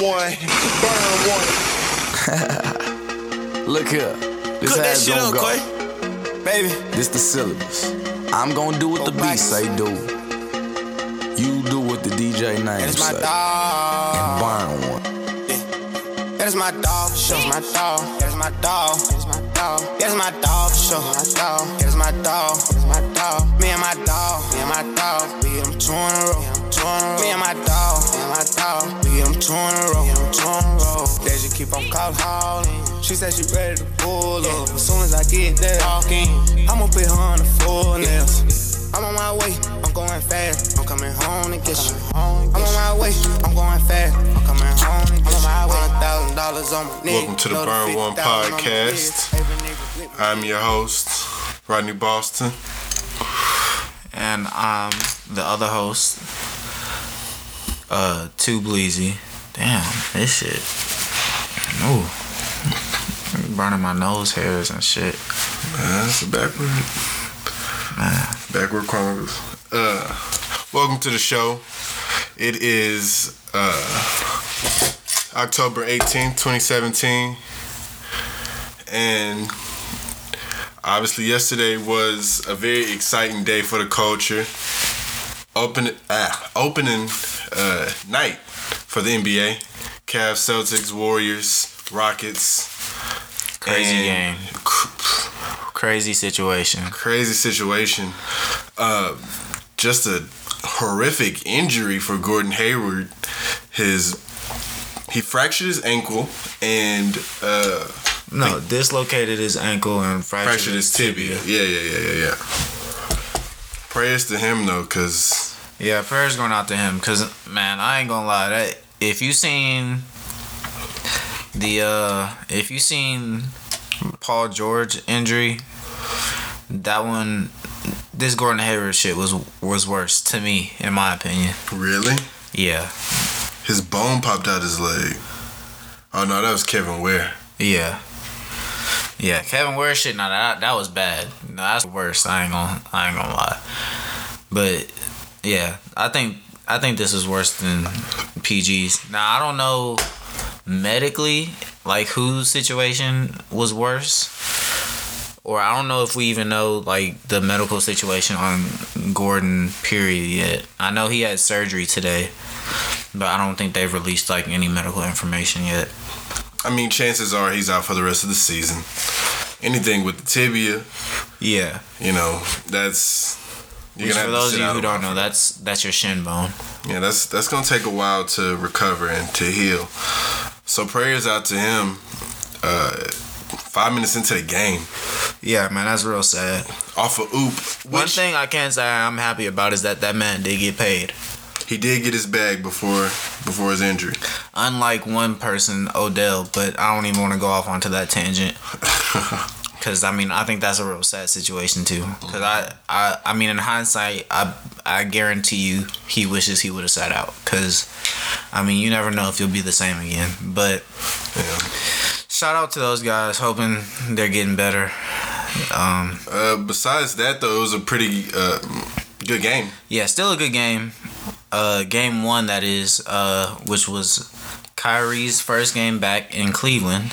one, burn one. Look here, this cook has gonna go. Clay. Baby, this the syllabus. I'm gonna do what the beat say do. You do what the DJ name say. And burn one. That is my dog, show my dog. That is my dog, that is my dog. That is my dog, show my dog. That is my dog, that is my dog. Me and my dog, me and my dog. We get them two in a row. Me and my dog, me and my dog. We get them two in a row. They just keep on calling. She said she ready to pull up. As soon as I get there, I'ma put her on the floor nails. I'm on my way, I'm going fast. I'm coming home and get you. I'm on my way, I'm going fast. I'm coming home and get you. Welcome to the Burn One Podcast. I'm your host, Rodney Boston. And I'm the other host, Too Bleezy. Damn, this shit. Ooh. I'm burning my nose hairs and shit. That's a backward. Backward chronicles. Welcome to the show. It is October 18th, 2017, and obviously yesterday was a very exciting day for the culture. Opening night for the NBA. Cavs, Celtics, Warriors, Rockets. Crazy game. Crazy situation. Crazy situation. Just a horrific injury for Gordon Hayward. He fractured his ankle and dislocated his ankle and fractured his tibia. Yeah. Prayers to him though, cause prayers going out to him, cause man, I ain't gonna lie, that if you seen Paul George injury, that one, this Gordon Hayward shit was worse to me, in my opinion. Really? Yeah. His bone popped out his leg. Oh, no, that was Kevin Ware. Yeah, Kevin Ware shit, no, that was bad. No, that's worse. I ain't gonna lie. But, yeah, I think this is worse than PG's. Now, I don't know medically, like, whose situation was worse. Or I don't know if we even know, like, the medical situation on Gordon, period, yet. I know he had surgery today, but I don't think they've released, like, any medical information yet. I mean, chances are he's out for the rest of the season. Anything with the tibia. Yeah. You know, that's... Which, for those of you who don't know, that's your shin bone. Yeah, that's going to take a while to recover and to heal. So prayers out to him. 5 minutes into the game. Yeah, man, that's real sad. Off of oop. One thing I can say I'm happy about is that man did get paid. He did get his bag before his injury. Unlike one person, Odell, but I don't even want to go off onto that tangent. Because, I mean, I think that's a real sad situation, too. Because, I mean, in hindsight, I guarantee you he wishes he would have sat out. Because, I mean, you never know if you'll be the same again. But... Yeah. Shout out to those guys, hoping they're getting better. Besides that, though, it was a pretty good game. Yeah, still a good game. Game one, that is, which was Kyrie's first game back in Cleveland.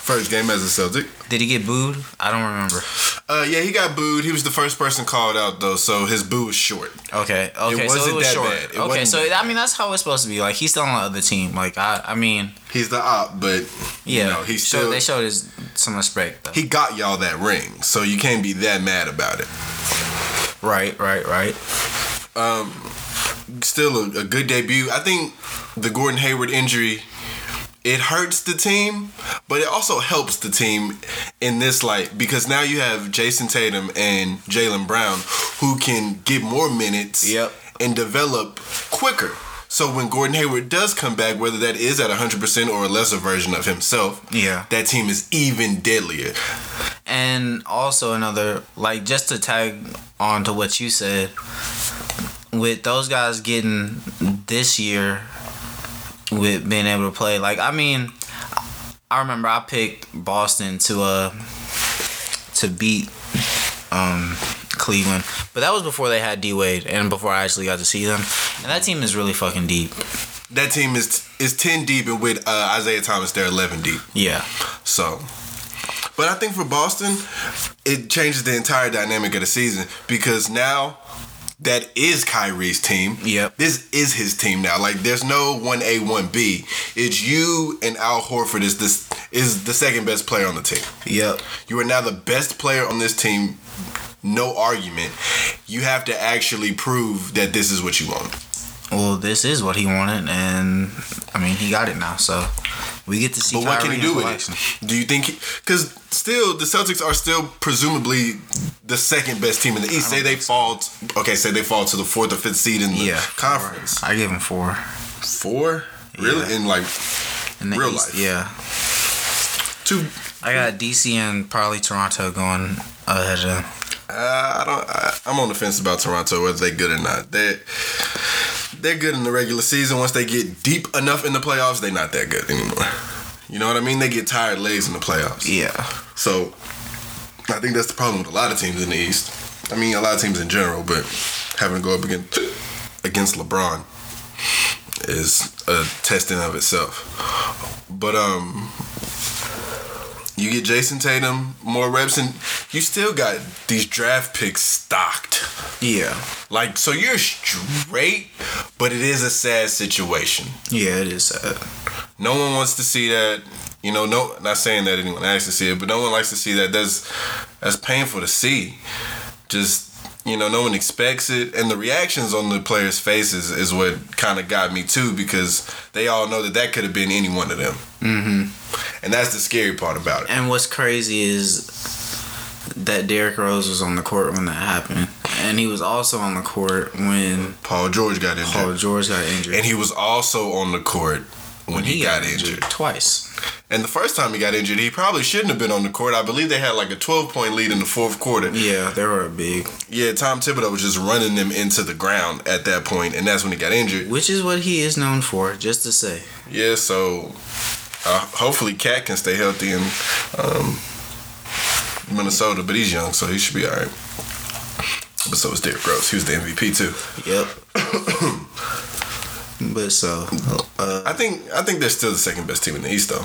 First game as a Celtic. Did he get booed? I don't remember. Yeah, he got booed. He was the first person called out, though, so his boo was short. Okay, it wasn't that bad. I mean, that's how it's supposed to be. Like, he's still on the other team. Like, I mean... He's the op, but, yeah, you know, he's still... They showed some respect, though. He got y'all that ring, so you can't be that mad about it. Right. Still a good debut. I think the Gordon Hayward injury... It hurts the team, but it also helps the team in this light, because now you have Jason Tatum and Jaylen Brown who can get more minutes and develop quicker. So when Gordon Hayward does come back, whether that is at 100% or a lesser version of himself, that team is even deadlier. And also another, like, just to tag on to what you said, with those guys getting this year... With being able to play, like, I mean, I remember I picked Boston to beat Cleveland, but that was before they had D-Wade and before I actually got to see them. And that team is really fucking deep. that team is 10 deep, and with Isaiah Thomas, they're 11 deep. Yeah. So, but I think for Boston, it changes the entire dynamic of the season, because now that is Kyrie's team. Yep. This is his team now. Like, there's no 1A, 1B. It's you and Al Horford is the second best player on the team. Yep. You are now the best player on this team. No argument. You have to actually prove that this is what you wanted. Well, this is what he wanted, and I mean, he got it now, so we get to see. But what Kyrie can he do with it? Do you think? Because still, the Celtics are still presumably the second best team in the East. Say they fall. Say they fall to the fourth or fifth seed in the conference. I give them 4. 4? Really? Yeah. In real East, life? Yeah. 2. I got DC and probably Toronto going ahead of them. I'm on the fence about Toronto, whether they're good or not. They're good in the regular season. Once they get deep enough in the playoffs, they're not that good anymore. You know what I mean? They get tired legs in the playoffs. Yeah. So I think that's the problem with a lot of teams in the East. I mean, a lot of teams in general, but having to go up against LeBron is a test in of itself. But you get Jason Tatum more reps, and you still got these draft picks stocked. Yeah. Like, so you're straight, but it is a sad situation. Yeah, it is sad. No one wants to see that. You know, no, not saying that anyone asks to see it, but no one likes to see that. That's painful to see. Just, you know, no one expects it. And the reactions on the players' faces is what kind of got me too, because they all know that could have been any one of them. Mm-hmm. And that's the scary part about it. And what's crazy is that Derrick Rose was on the court when that happened. And he was also on the court when Paul George got injured. And he was also on the court when he got injured. Twice. And the first time he got injured, he probably shouldn't have been on the court. I believe they had like a 12-point lead in the fourth quarter. Yeah, they were big. Yeah, Tom Thibodeau was just running them into the ground at that point, and that's when he got injured. Which is what he is known for, just to say. Yeah, so hopefully Cat can stay healthy in Minnesota, but he's young, so he should be all right. But so was Derrick Rose. He was the MVP too. Yep. But so I think they're still the second best team in the East though.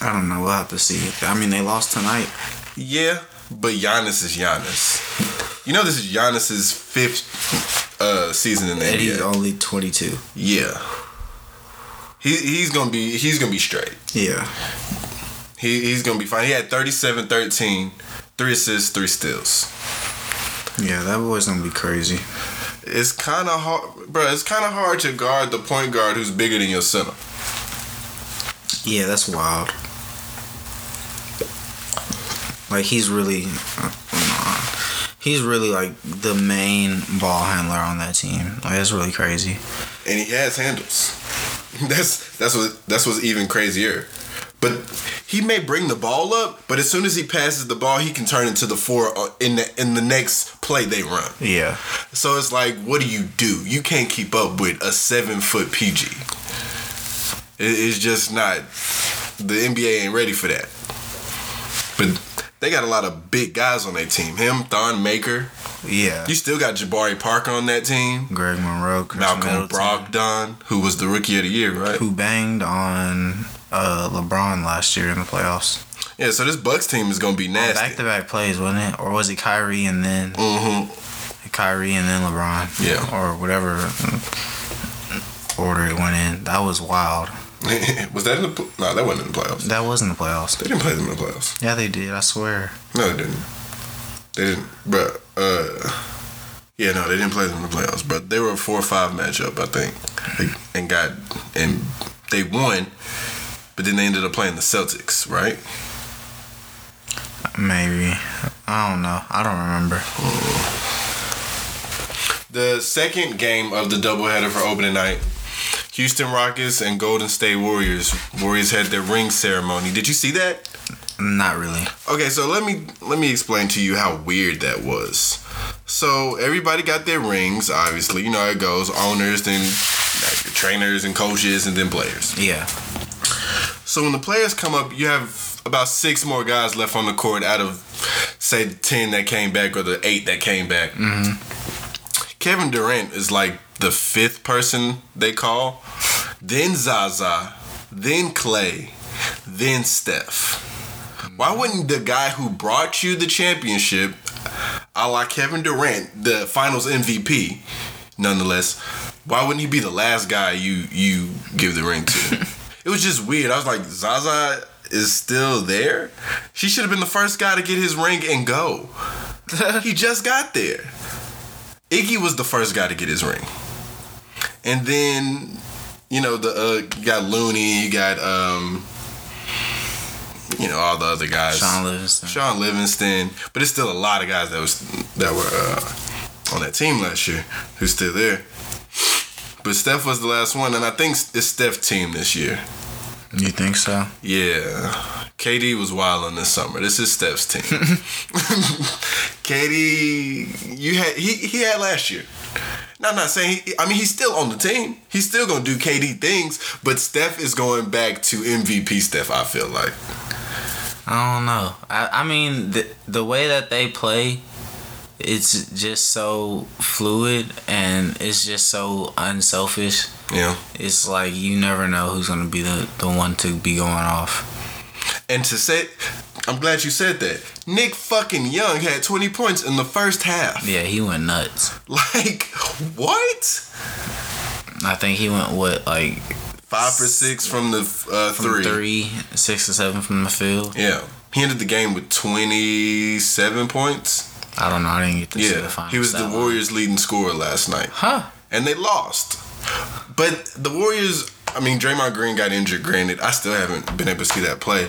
I don't know, we'll have to see. I mean, they lost tonight. Yeah, but Giannis is Giannis. You know, this is Giannis's 5th season in the NBA. And he's only 22. Yeah. He's gonna be straight. Yeah. He's gonna be fine. He had 37, 13, 3 assists, 3 steals. Yeah, that boy's gonna be crazy. It's kind of hard, bro. It's kind of hard to guard the point guard who's bigger than your center. Yeah, that's wild. Like, he's really like the main ball handler on that team. Like, that's really crazy. And he has handles. That's what's even crazier. But he may bring the ball up, but as soon as he passes the ball, he can turn into the 4 in the next play they run. Yeah. So it's like, what do? You can't keep up with a 7-foot PG. It's just not. The NBA ain't ready for that. But they got a lot of big guys on their team. Him, Thon Maker. Yeah. You still got Jabari Parker on that team. Greg Monroe. Malcolm Brogdon, who was the Rookie of the Year, right? Who banged on LeBron last year in the playoffs. Yeah, so this Bucks team is going to be nasty. Back-to-back plays, wasn't it? Or was it Kyrie and then... Mm-hmm. Kyrie and then LeBron. Yeah. Or whatever order it went in. That was wild. Was that in the... No, that wasn't in the playoffs. That was in the playoffs. They didn't play them in the playoffs. Yeah, they did. I swear. No, they didn't. They didn't. Bruh. Yeah, no, they didn't play them in the playoffs. But they were a 4-5 matchup, I think. And got... And they won... But then they ended up playing the Celtics, right? Maybe. I don't know. I don't remember. The second game of the doubleheader for opening night, Houston Rockets and Golden State Warriors. Warriors had their ring ceremony. Did you see that? Not really. Okay, so let me explain to you how weird that was. So everybody got their rings, obviously. You know how it goes. Owners, then trainers and coaches, and then players. Yeah. So when the players come up, you have about 6 more guys left on the court out of, say, 10 that came back or the 8 that came back. Mm-hmm. Kevin Durant is like the 5th person they call. then Zaza, then Clay, then Steph. Why wouldn't the guy who brought you the championship, a la Kevin Durant, the finals MVP, nonetheless, why wouldn't he be the last guy you give the ring to? It was just weird. I was like, Zaza is still there? She should have been the first guy to get his ring and go. He just got there. Iggy was the first guy to get his ring. And then, you know, you got Looney, you got, you know, all the other guys. Sean Livingston. But it's still a lot of guys that were on that team last year who's still there. But Steph was the last one, and I think it's Steph's team this year. You think so? Yeah. KD was wilding this summer. This is Steph's team. KD, he had last year. Now, I'm not saying he's still on the team. He's still going to do KD things, but Steph is going back to MVP Steph, I feel like. I don't know. I mean, the way that they play, it's just so fluid and it's just so unselfish. Yeah. It's like you never know who's going to be the one to be going off. And I'm glad you said that. Nick fucking Young had 20 points in the first half. Yeah, he went nuts. Like, what? I think he went, 5 or 6 from the three. 6 or 7 from the field. Yeah. He ended the game with 27 points. I don't know. I didn't get to see the finals. He was the Warriors' leading scorer last night. Huh. And they lost. But the Warriors, I mean, Draymond Green got injured. Granted, I still haven't been able to see that play.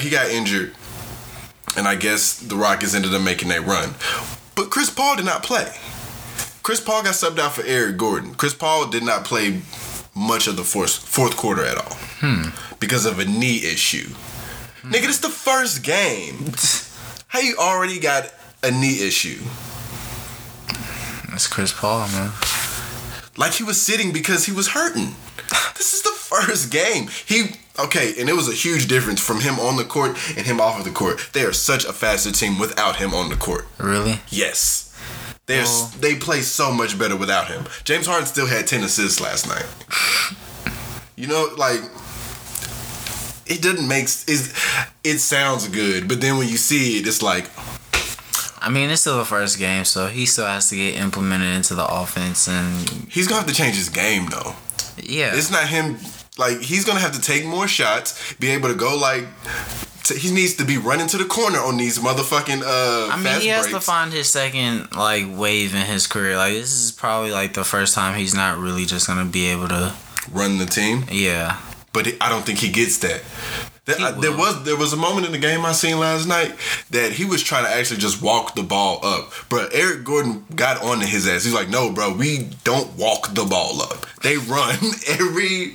He got injured. And I guess the Rockets ended up making that run. But Chris Paul did not play. Chris Paul got subbed out for Eric Gordon. Chris Paul did not play much of the fourth quarter at all. Because of a knee issue. Nigga, it's the first game. How you already got a knee issue? That's Chris Paul, man. Like, he was sitting because he was hurting. This is the first game. And it was a huge difference from him on the court and him off of the court. They are such a faster team without him on the court. Really? Yes. They play so much better without him. James Harden still had 10 assists last night. You know, like, it doesn't make... It sounds good, but then when you see it, it's like... I mean, it's still the first game, so he still has to get implemented into the offense, and he's gonna have to change his game, though. Yeah, it's not him. Like, he's gonna have to take more shots, be able to go he needs to be running to the corner on these motherfucking. He has to find his second wave in his career. Like, this is probably the first time he's not really just gonna be able to run the team. Yeah, but I don't think he gets that. There was a moment in the game I seen last night that he was trying to actually just walk the ball up. Bro, Eric Gordon got on to his ass. He's like, no, bro, we don't walk the ball up. They run every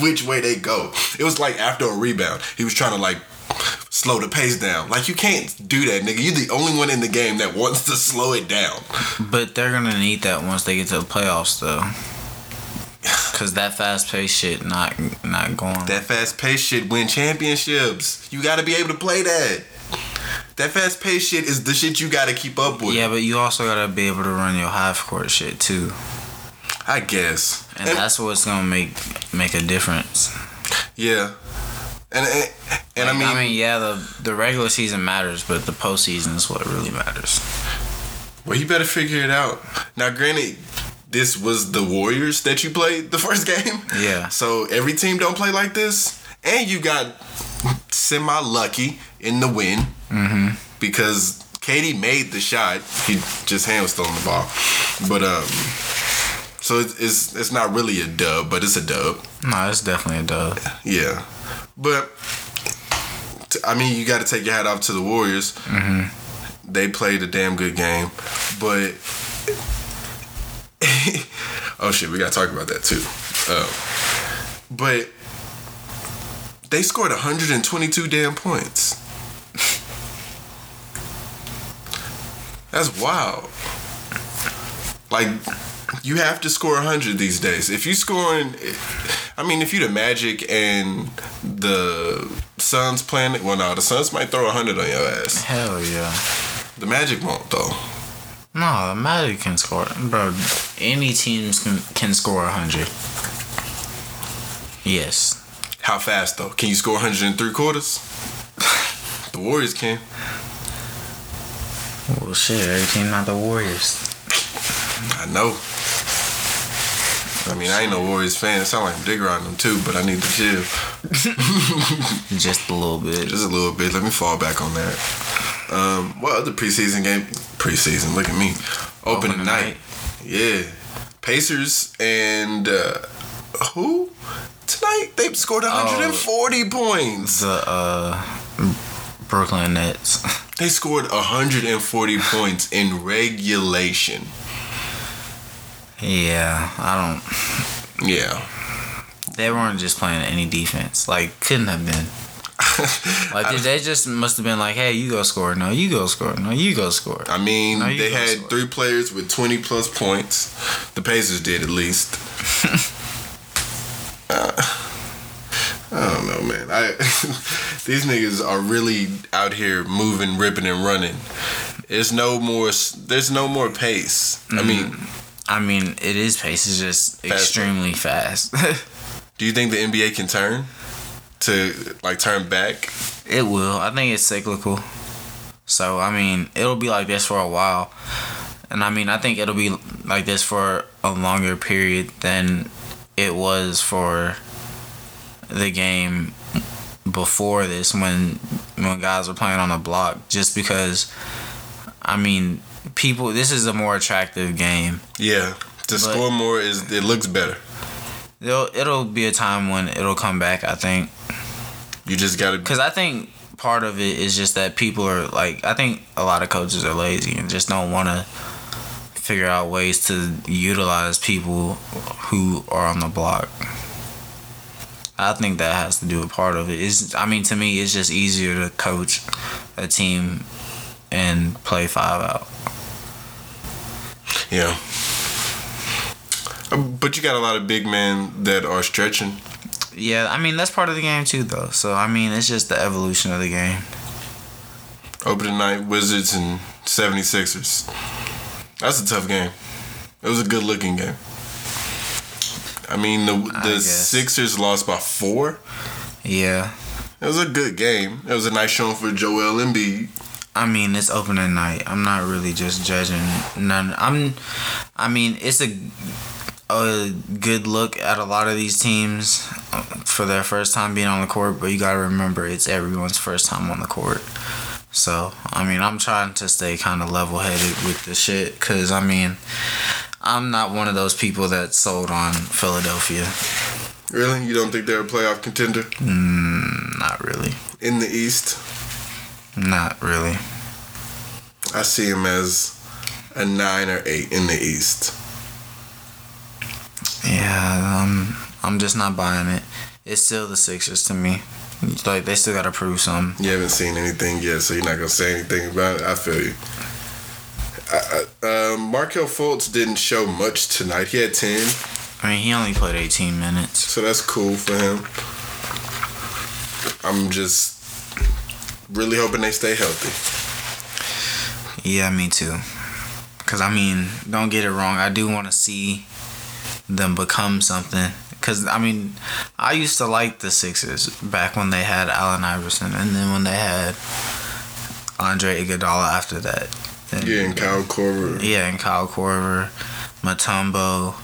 which way they go. It was after a rebound, he was trying to slow the pace down. Like, you can't do that, nigga. You're the only one in the game that wants to slow it down. But they're going to need that once they get to the playoffs, though. Cause that fast paced shit not going. That fast paced shit win championships. You gotta be able to play that. That fast paced shit is the shit you gotta keep up with. Yeah, but you also gotta be able to run your half court shit too, I guess. And that's what's gonna make a difference. Yeah. And I mean yeah, the regular season matters, but the postseason is what really matters. Well, you better figure it out. Now, granted, this was the Warriors that you played the first game. Yeah. So every team don't play like this. And you got semi-lucky in the win. Mm-hmm. Because KD made the shot. He just hand was still on the ball. But, so it's not really a dub, but it's a dub. No, it's definitely a dub. Yeah. But, I mean, you got to take your hat off to the Warriors. Mm-hmm. They played a damn good game. But... oh shit, we gotta talk about that too. But they scored 122 damn points. That's wild. You have to score 100 these days. If you scoring, if you the Magic and the Suns playing, well, no, the Suns might throw 100 on your ass. Hell yeah. The Magic won't though. No, the Magic can score. Bro, any teams can score 100. Yes. How fast though? Can you score 103 quarters? The Warriors can. Well, shit, every team not the Warriors. I know. I mean, I ain't no Warriors fan. It sound like I'm digging on them too, but I need to chill. Just a little bit. Just a little bit. Let me fall back on that. What other preseason game? Preseason, look at me. Opening night. Yeah. Pacers and who? Tonight they scored 140 points. The Brooklyn Nets. They scored 140 points in regulation. Yeah, I don't. Yeah, they weren't just playing any defense. Like, couldn't have been. Like, they just must have been like, "Hey, you go score. No, you go score. No, you go score." I mean, no, they had score. 3 players with 20 plus points. The Pacers did, at least. I don't know, man. These niggas are really out here moving, ripping, and running. There's no more pace. Mm-hmm. I mean, it is pace. It's just extremely fast. Do you think the NBA can turn back? It will. I think it's cyclical. So, I mean, it'll be like this for a while. And, I mean, I think it'll be like this for a longer period than it was for the game before this when guys were playing on a block. Just because, I mean... this is a more attractive game. Yeah, to score more it looks better. It'll be a time when it'll come back, I think. You just gotta, because I think part of it is just that people are like, I think a lot of coaches are lazy and just don't want to figure out ways to utilize people who are on the block. I think that has to do with part of it. To me, it's just easier to coach a team and play 5 out. Yeah. But you got a lot of big men that are stretching. Yeah, I mean, that's part of the game too, though. So, I mean, it's just the evolution of the game. Opening night, Wizards and 76ers. That's a tough game. It was a good-looking game. I mean, the Sixers lost by 4. Yeah. It was a good game. It was a nice showing for Joel Embiid. I mean, it's opening night. I'm not really just judging none. It's a good look at a lot of these teams for their first time being on the court, but you got to remember it's everyone's first time on the court. So, I mean, I'm trying to stay kind of level-headed with the shit because, I mean, I'm not one of those people that sold on Philadelphia. Really? You don't think they're a playoff contender? Not really. In the East? Not really. I see him as a 9 or 8 in the East. Yeah, I'm just not buying it. It's still the Sixers to me. Like, they still gotta prove something. You haven't seen anything yet, so you're not gonna say anything about it. I feel you. Markelle Fultz didn't show much tonight. He had 10. I mean, he only played 18 minutes, so that's cool for him. I'm just really hoping they stay healthy. Yeah, me too. Because, I mean, don't get it wrong. I do want to see them become something. Because, I mean, I used to like the Sixers back when they had Allen Iverson. And then when they had Andre Iguodala after that. And Kyle Korver. Yeah, and Kyle Korver. Mutombo.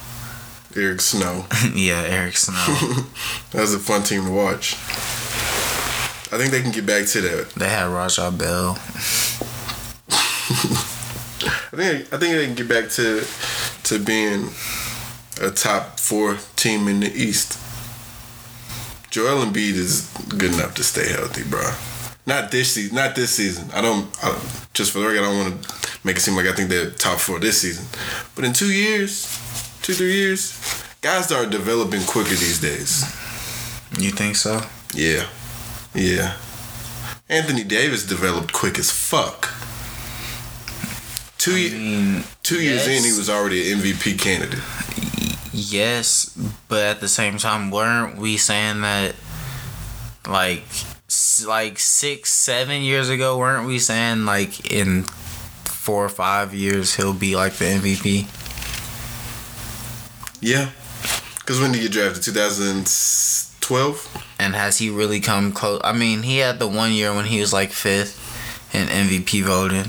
Eric Snow. Yeah, Eric Snow. That was a fun team to watch. I think they can get back to that. They had Rajah Bell. I think they can get back to being a top 4 team in the East. Joel Embiid is good enough to stay healthy, bro. Not this season. Just for the record, I don't want to make it seem like I think they're top 4 this season. But in 2-3 years, guys are developing quicker these days. You think so? Yeah. Yeah. Anthony Davis developed quick as fuck. 2 years in, he was already an MVP candidate. Yes, but at the same time, weren't we saying that like 6-7 years ago, weren't we saying like in 4 or 5 years he'll be like the MVP? Yeah. Because when did you get drafted? 2006? 12. And has he really come close? I mean, he had the 1 year when he was like fifth in MVP voting.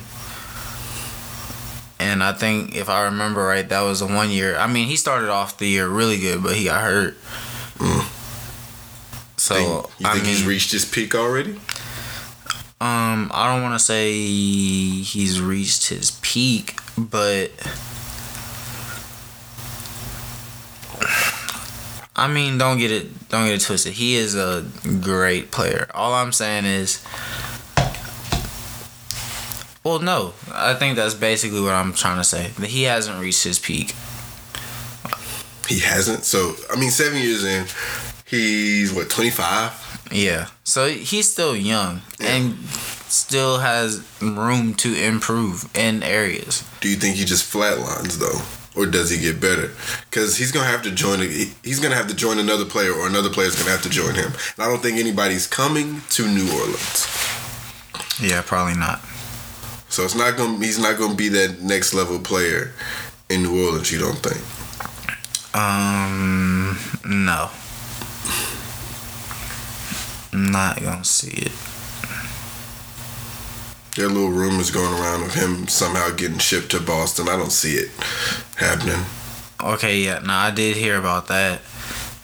And I think, if I remember right, that was a 1 year. I mean, he started off the year really good, but he got hurt. So you think he's reached his peak already? I don't want to say he's reached his peak, but I mean, don't get it twisted. He is a great player. All I'm saying is, well, no, I think that's basically what I'm trying to say. That he hasn't reached his peak. He hasn't? So, I mean, 7 years in, he's, what, 25? Yeah. So, he's still young and still has room to improve in areas. Do you think he just flatlines, though? Or does he get better? Because he's going to have to join. He's going to have to join another player, or another player's going to have to join him. And I don't think anybody's coming to New Orleans. Yeah, probably not. So it's not going. He's not going to be that next level player in New Orleans. You don't think? No. Not gonna see it. There are little rumors going around of him somehow getting shipped to Boston. I don't see it happening. Okay, yeah, no, I did hear about that.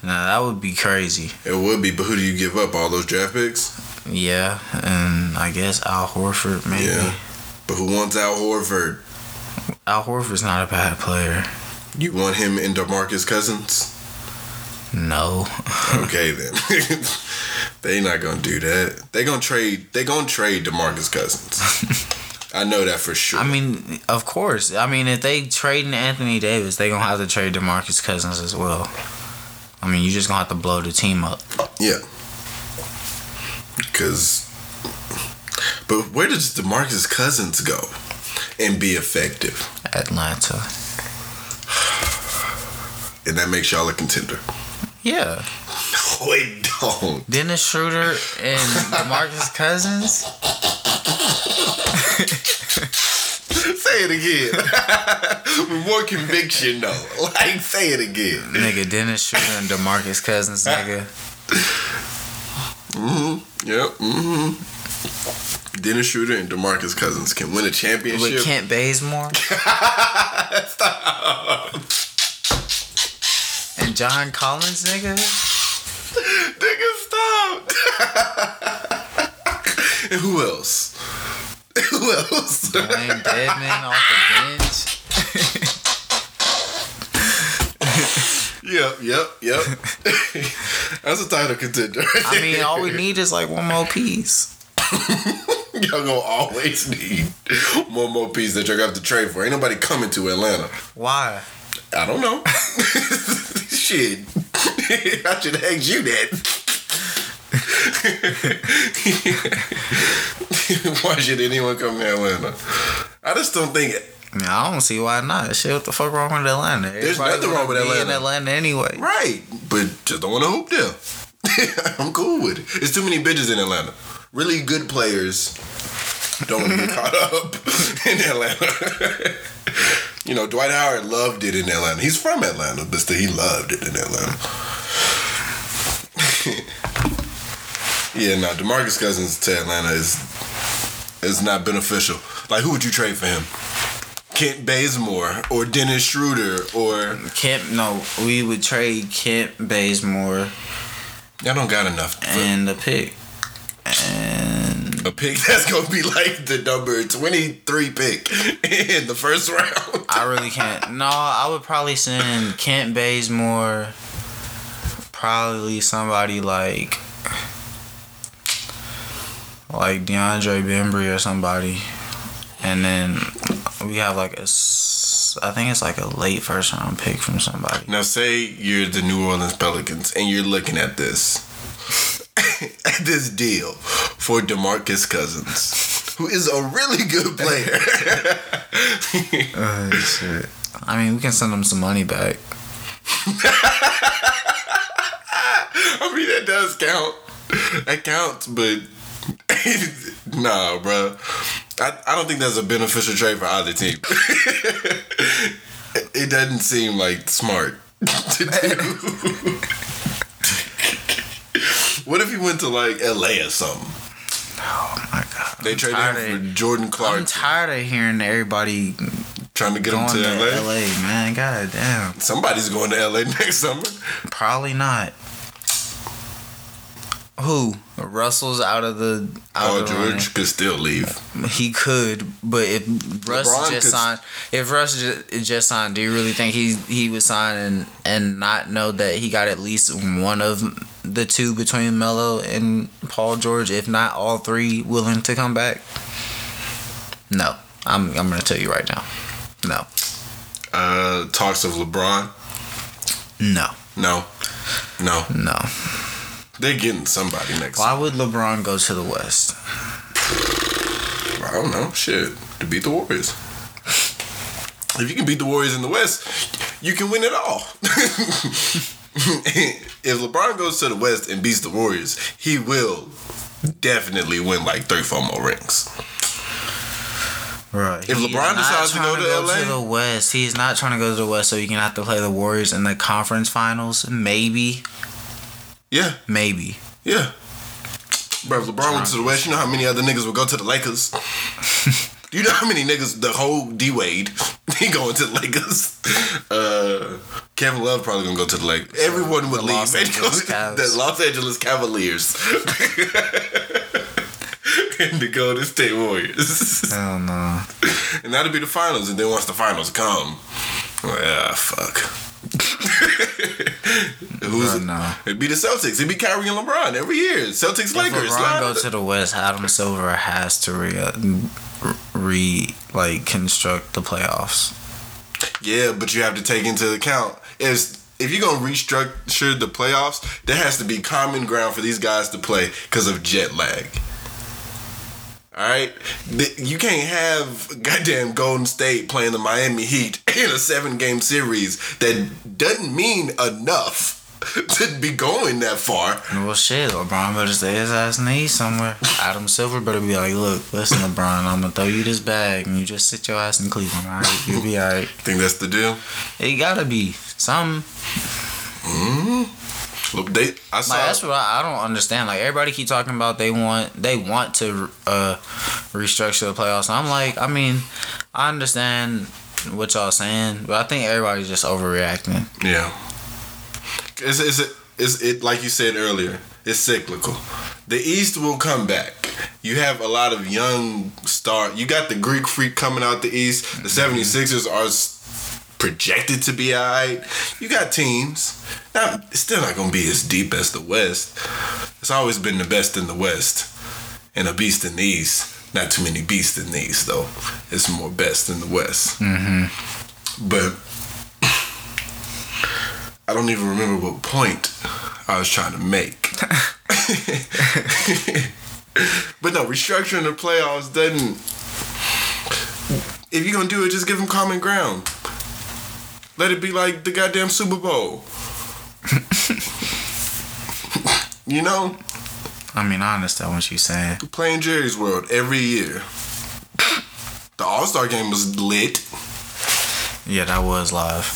No, that would be crazy. It would be, but who do you give up? All those draft picks? Yeah, and I guess Al Horford, maybe. Yeah. But who wants Al Horford? Al Horford's not a bad player. You want him in DeMarcus Cousins? No. Okay, then. They not gonna do that. They gonna trade DeMarcus Cousins. I know that for sure. I mean, of course. I mean, if they trade Anthony Davis, they gonna have to trade DeMarcus Cousins as well. I mean, you just gonna have to blow the team up. Yeah. But where does DeMarcus Cousins go and be effective? Atlanta. And that makes y'all a contender. Yeah. No, it don't. Dennis Schroeder and DeMarcus Cousins? Say it again. With more conviction, though. Like, say it again. Nigga, Dennis Schroeder and DeMarcus Cousins, nigga. Mm-hmm. Yep. Mm-hmm. Dennis Schroeder and DeMarcus Cousins can win a championship. With Kent Bazemore? Stop. And John Collins, nigga? Nigga, stop. And who else? Dwayne Dedman off the bench. Yep. That's a title contender. I mean, all we need is like one more piece. Y'all gonna always need one more piece that you're gonna have to trade for. Ain't nobody coming to Atlanta. Why? I don't know. Shit. I should ask you that. Why should anyone come to Atlanta? I just don't think it. I don't see why not. Shit, what the fuck wrong with Atlanta? There's nothing wrong with Atlanta. In Atlanta anyway. Right. But just don't want to hoop there. I'm cool with it. There's too many bitches in Atlanta. Really good players don't want to get caught up in Atlanta. You know, Dwight Howard loved it in Atlanta. He's from Atlanta, but still he loved it in Atlanta. Yeah, no, DeMarcus Cousins to Atlanta is not beneficial. Like, who would you trade for him? Kent Bazemore or Dennis Schroeder or Kent? No, we would trade Kent Bazemore. Y'all don't got enough. And a pick. And a pick that's gonna be like the number 23 pick in the first round. I really can't. No, I would probably send Kent Bazemore. Probably somebody like DeAndre Bembry or somebody, and then. We have I think it's like a late first round pick from somebody. Now say you're the New Orleans Pelicans and you're looking at this at this deal for DeMarcus Cousins, who is a really good player. Oh shit. I mean, we can send him some money back. I mean, that does count. That counts, but nah, bro. I don't think that's a beneficial trade for either team. It doesn't seem like smart to do. What if he went to like LA or something? Oh my God. They traded him for Jordan Clarkson. I'm tired of hearing everybody trying to get him to LA. LA, man. God damn. Somebody's going to LA next summer. Probably not. Who? Russell's out of the. Paul George could still leave. He could, but if Russ just signed, do you really think he would sign and not know that he got at least one of the two between Melo and Paul George, if not all three, willing to come back? No, I'm gonna tell you right now, no. Talks of LeBron. No. They're getting somebody next time. Why would LeBron go to the West? I don't know. Shit. To beat the Warriors. If you can beat the Warriors in the West, you can win it all. If LeBron goes to the West and beats the Warriors, he will definitely win like 3-4 more rings. Right. If LeBron decides to go to LA, to the West, he's not trying to go to the West so he can have to play the Warriors in the conference finals. Maybe. Yeah. Maybe. Yeah. Bro, if LeBron went to the West, you know how many other niggas would go to the Lakers? You know how many niggas, the whole D-Wade, he going to the Lakers. Kevin Love probably going to go to the Lakers. Everyone would leave. The Los Angeles Cavaliers. And the Golden State Warriors. Hell no. And that'll be the finals. And then once the finals come, like, ah, fuck. It'd be the Celtics. It'd be Kyrie and LeBron every year. Celtics, Lakers. If LeBron goes to the West, Adam Silver has to construct the playoffs. Yeah, but you have to take into account if you're gonna restructure the playoffs, there has to be common ground for these guys to play because of jet lag. Alright? You can't have goddamn Golden State playing the Miami Heat in a 7-game series that doesn't mean enough to be going that far. Well, shit, LeBron better stay his ass knees somewhere. Adam Silver better be like, look, listen, LeBron, I'm going to throw you this bag and you just sit your ass in Cleveland, alright? You'll be alright. Think that's the deal? It gotta be. Something. Look, that's what I don't understand. Like, everybody keep talking about they want to restructure the playoffs. And I'm like, I mean, I understand what y'all saying, but I think everybody's just overreacting. Yeah, it's like you said earlier. It's cyclical. The East will come back. You have a lot of young stars. You got the Greek Freak coming out the East. The 76ers are projected to be alright. You got teams. Now, it's still not gonna be as deep as the West. It's always been the best in the West and a beast in the East. Not too many beasts in the East though. It's more best in the West. But I don't even remember what point I was trying to make. But no, restructuring the playoffs doesn't. If you're gonna do it, just give them common ground. Let it be like the goddamn Super Bowl. You know? I mean, I understand what you're saying. Playing Jerry's World every year. The All-Star game was lit. Yeah, that was live.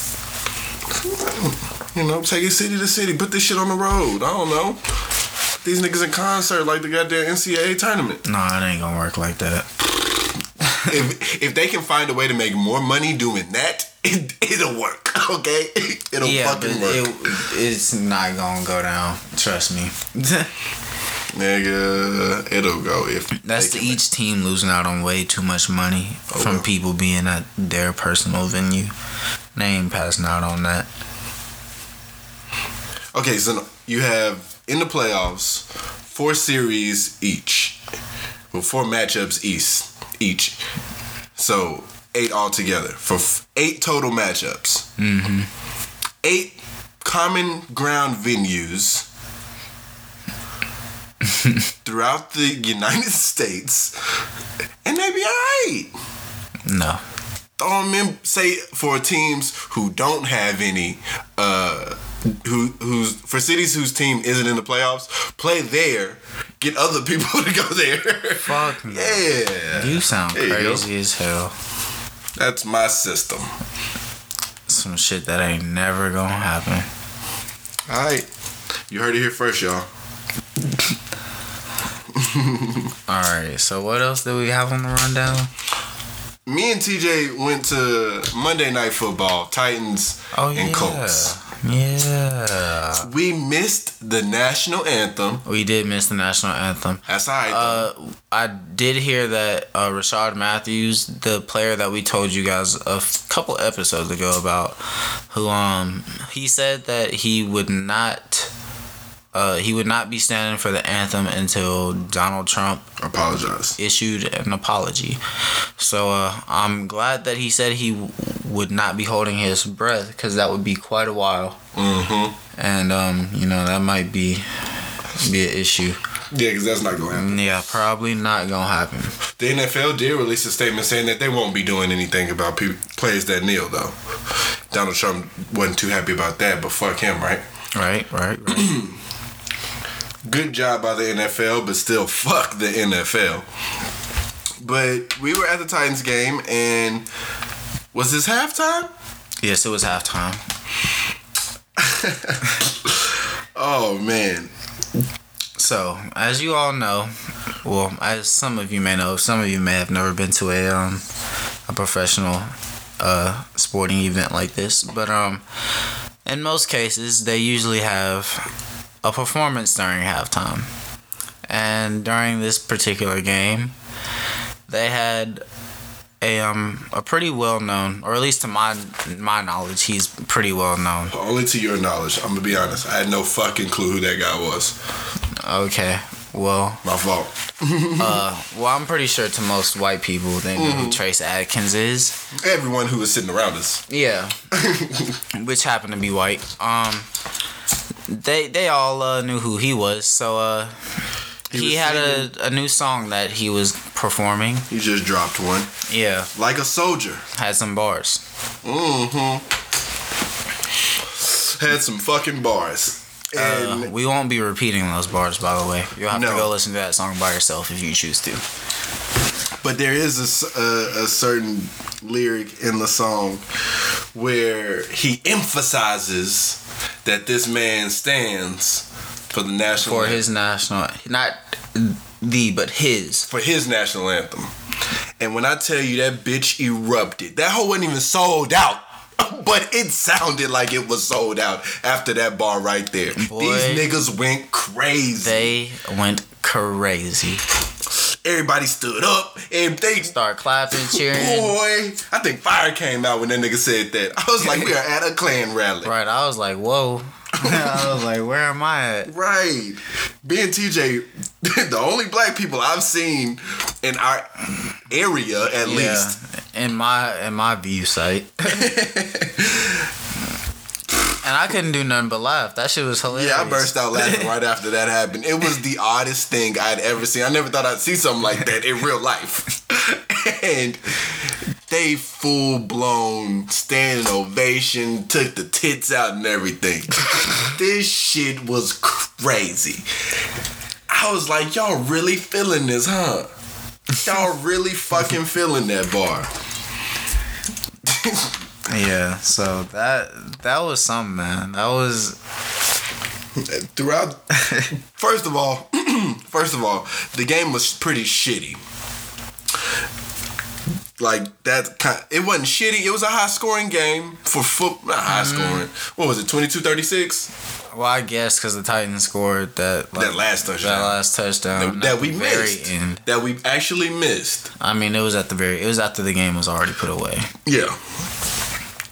You know, take it city to city. Put this shit on the road. I don't know. These niggas in concert like the goddamn NCAA tournament. Nah, it ain't gonna work like that. If they can find a way to make more money doing that, it'll work, okay? It'll fucking work. It's not gonna go down. Trust me. Nigga, it'll go if. That's each team losing out on way too much money from people being at their personal venue. They ain't passing out on that. Okay, so you have in the playoffs 4 series each, with 4 matchups each. So 8 altogether for 8 total matchups. 8 common ground venues throughout the United States, and they be alright. No, throw them in, say for teams who don't have any, who's for cities whose team isn't in the playoffs, play there. Get other people to go there. Fuck no. Yeah. You sound crazy as hell. That's my system. Some shit that ain't never gonna happen. Alright. You heard it here first, y'all. Alright, so what else do we have on the rundown? Me and TJ went to Monday Night Football, Titans and Colts. Yeah. We missed the national anthem. We did miss the national anthem. That's all right. I did hear that Rashad Matthews, the player that we told you guys a couple episodes ago about, who he said that he would not be standing for the anthem until Donald Trump issued an apology. So I'm glad that he said he would not be holding his breath, because that would be quite a while. Mm-hmm. And, that might be an issue. Yeah, because that's not going to happen. Yeah, probably not going to happen. The NFL did release a statement saying that they won't be doing anything about players that kneel, though. Donald Trump wasn't too happy about that, but fuck him, right? Right. Good job by the NFL, but still fuck the NFL. But we were at the Titans game, and was this halftime? Yes, it was halftime. Oh, man. So, as you all know, well, as some of you may know, some of you may have never been to a professional sporting event like this, but in most cases, they usually have a performance during halftime. And during this particular game, they had a pretty well known, or at least to my knowledge, he's pretty well known. Only to your knowledge. I'm gonna be honest, I had no fucking clue who that guy was. Okay, well, my fault. I'm pretty sure to most white people they know who Trace Adkins is. Everyone who was sitting around us. Yeah. Which happened to be white. They all knew who he was, so he had a new song that he was performing. He just dropped one. Yeah. Like a soldier. Had some bars. Mm-hmm. Had some fucking bars. And we won't be repeating those bars, by the way. You'll have to go listen to that song by yourself if you choose to. But there is a certain lyric in the song where he emphasizes that this man stands for the national anthem. For his national, not the, but his. For his national anthem. And when I tell you that bitch erupted, that hoe wasn't even sold out. But it sounded like it was sold out after that bar right there. Boy, these niggas went crazy. They went crazy. Everybody stood up and they start clapping, cheering. Boy, I think fire came out when that nigga said that. I was like, we are at a Klan rally. Right, I was like, whoa. I was like, where am I at? Right. Me and TJ, the only black people I've seen in our area, at least. In my view site. And I couldn't do nothing but laugh. That shit was hilarious. Yeah, I burst out laughing right after that happened. It was the oddest thing I'd ever seen. I never thought I'd see something like that in real life. And they full-blown standing ovation, took the tits out and everything. This shit was crazy. I was like, y'all really feeling this, huh? Y'all really fucking feeling that bar. Yeah, so that was something, man. That was throughout. First of all, the game was pretty shitty. Like that, it wasn't shitty. It was a high scoring game for football. Not high scoring. What was it? 22-36. Well, I guess because the Titans scored that last touchdown. That last touchdown that we missed. End. That we actually missed. I mean, it was at the very. It was after the game was already put away. Yeah.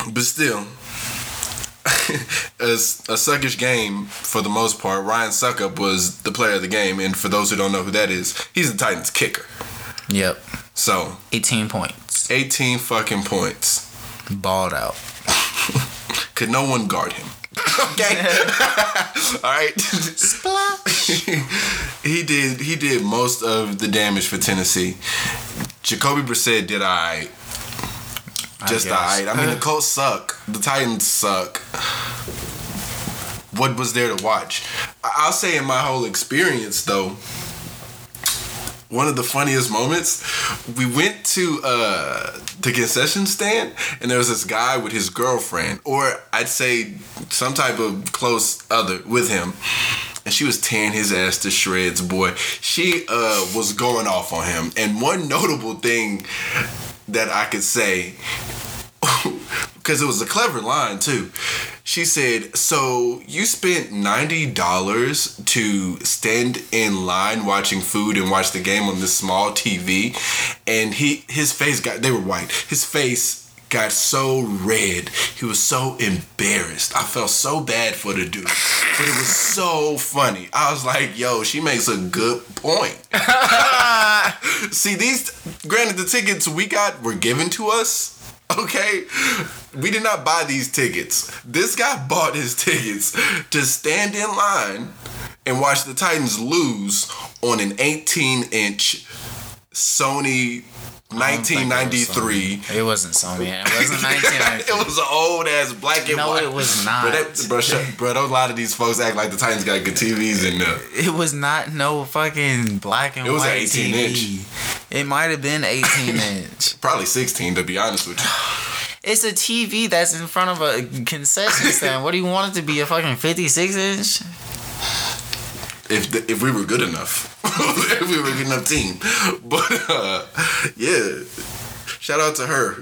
But still, a suckish game for the most part. Ryan Succop was the player of the game, and for those who don't know who that is, he's the Titans kicker. Yep. So 18 points. 18 fucking points. Balled out. Could no one guard him? Okay. All right. Splash. He did most of the damage for Tennessee. Jacoby Brissett did alright. Just alright. I mean, the Colts suck. The Titans suck. What was there to watch? I'll say in my whole experience, though, one of the funniest moments, we went to the concession stand, and there was this guy with his girlfriend, or I'd say some type of close other with him. and she was tearing his ass to shreds, boy. She was going off on him. And one notable thing that I could say, because it was a clever line too, she said, so you spent $90 to stand in line watching food and watch the game on this small TV, and his face got, they were white, his face got so red, he was so embarrassed. I felt so bad for the dude, but it was so funny. I was like, yo, she makes a good point. See, granted, the tickets we got were given to us. Okay, we did not buy these tickets. This guy bought his tickets to stand in line and watch the Titans lose on an 18-inch Sony 1993. It wasn't Sony. It wasn't 1993. It was an old-ass black and white. No, it was not. Bro, a lot of these folks act like the Titans got good TVs in there. It was not no fucking black and white. It was an 18-inch. It might have been 18-inch. Probably 16, to be honest with you. It's a TV that's in front of a concession stand. What do you want it to be, a fucking 56-inch? If we were good enough. If we were a good enough team. But, yeah. Shout out to her.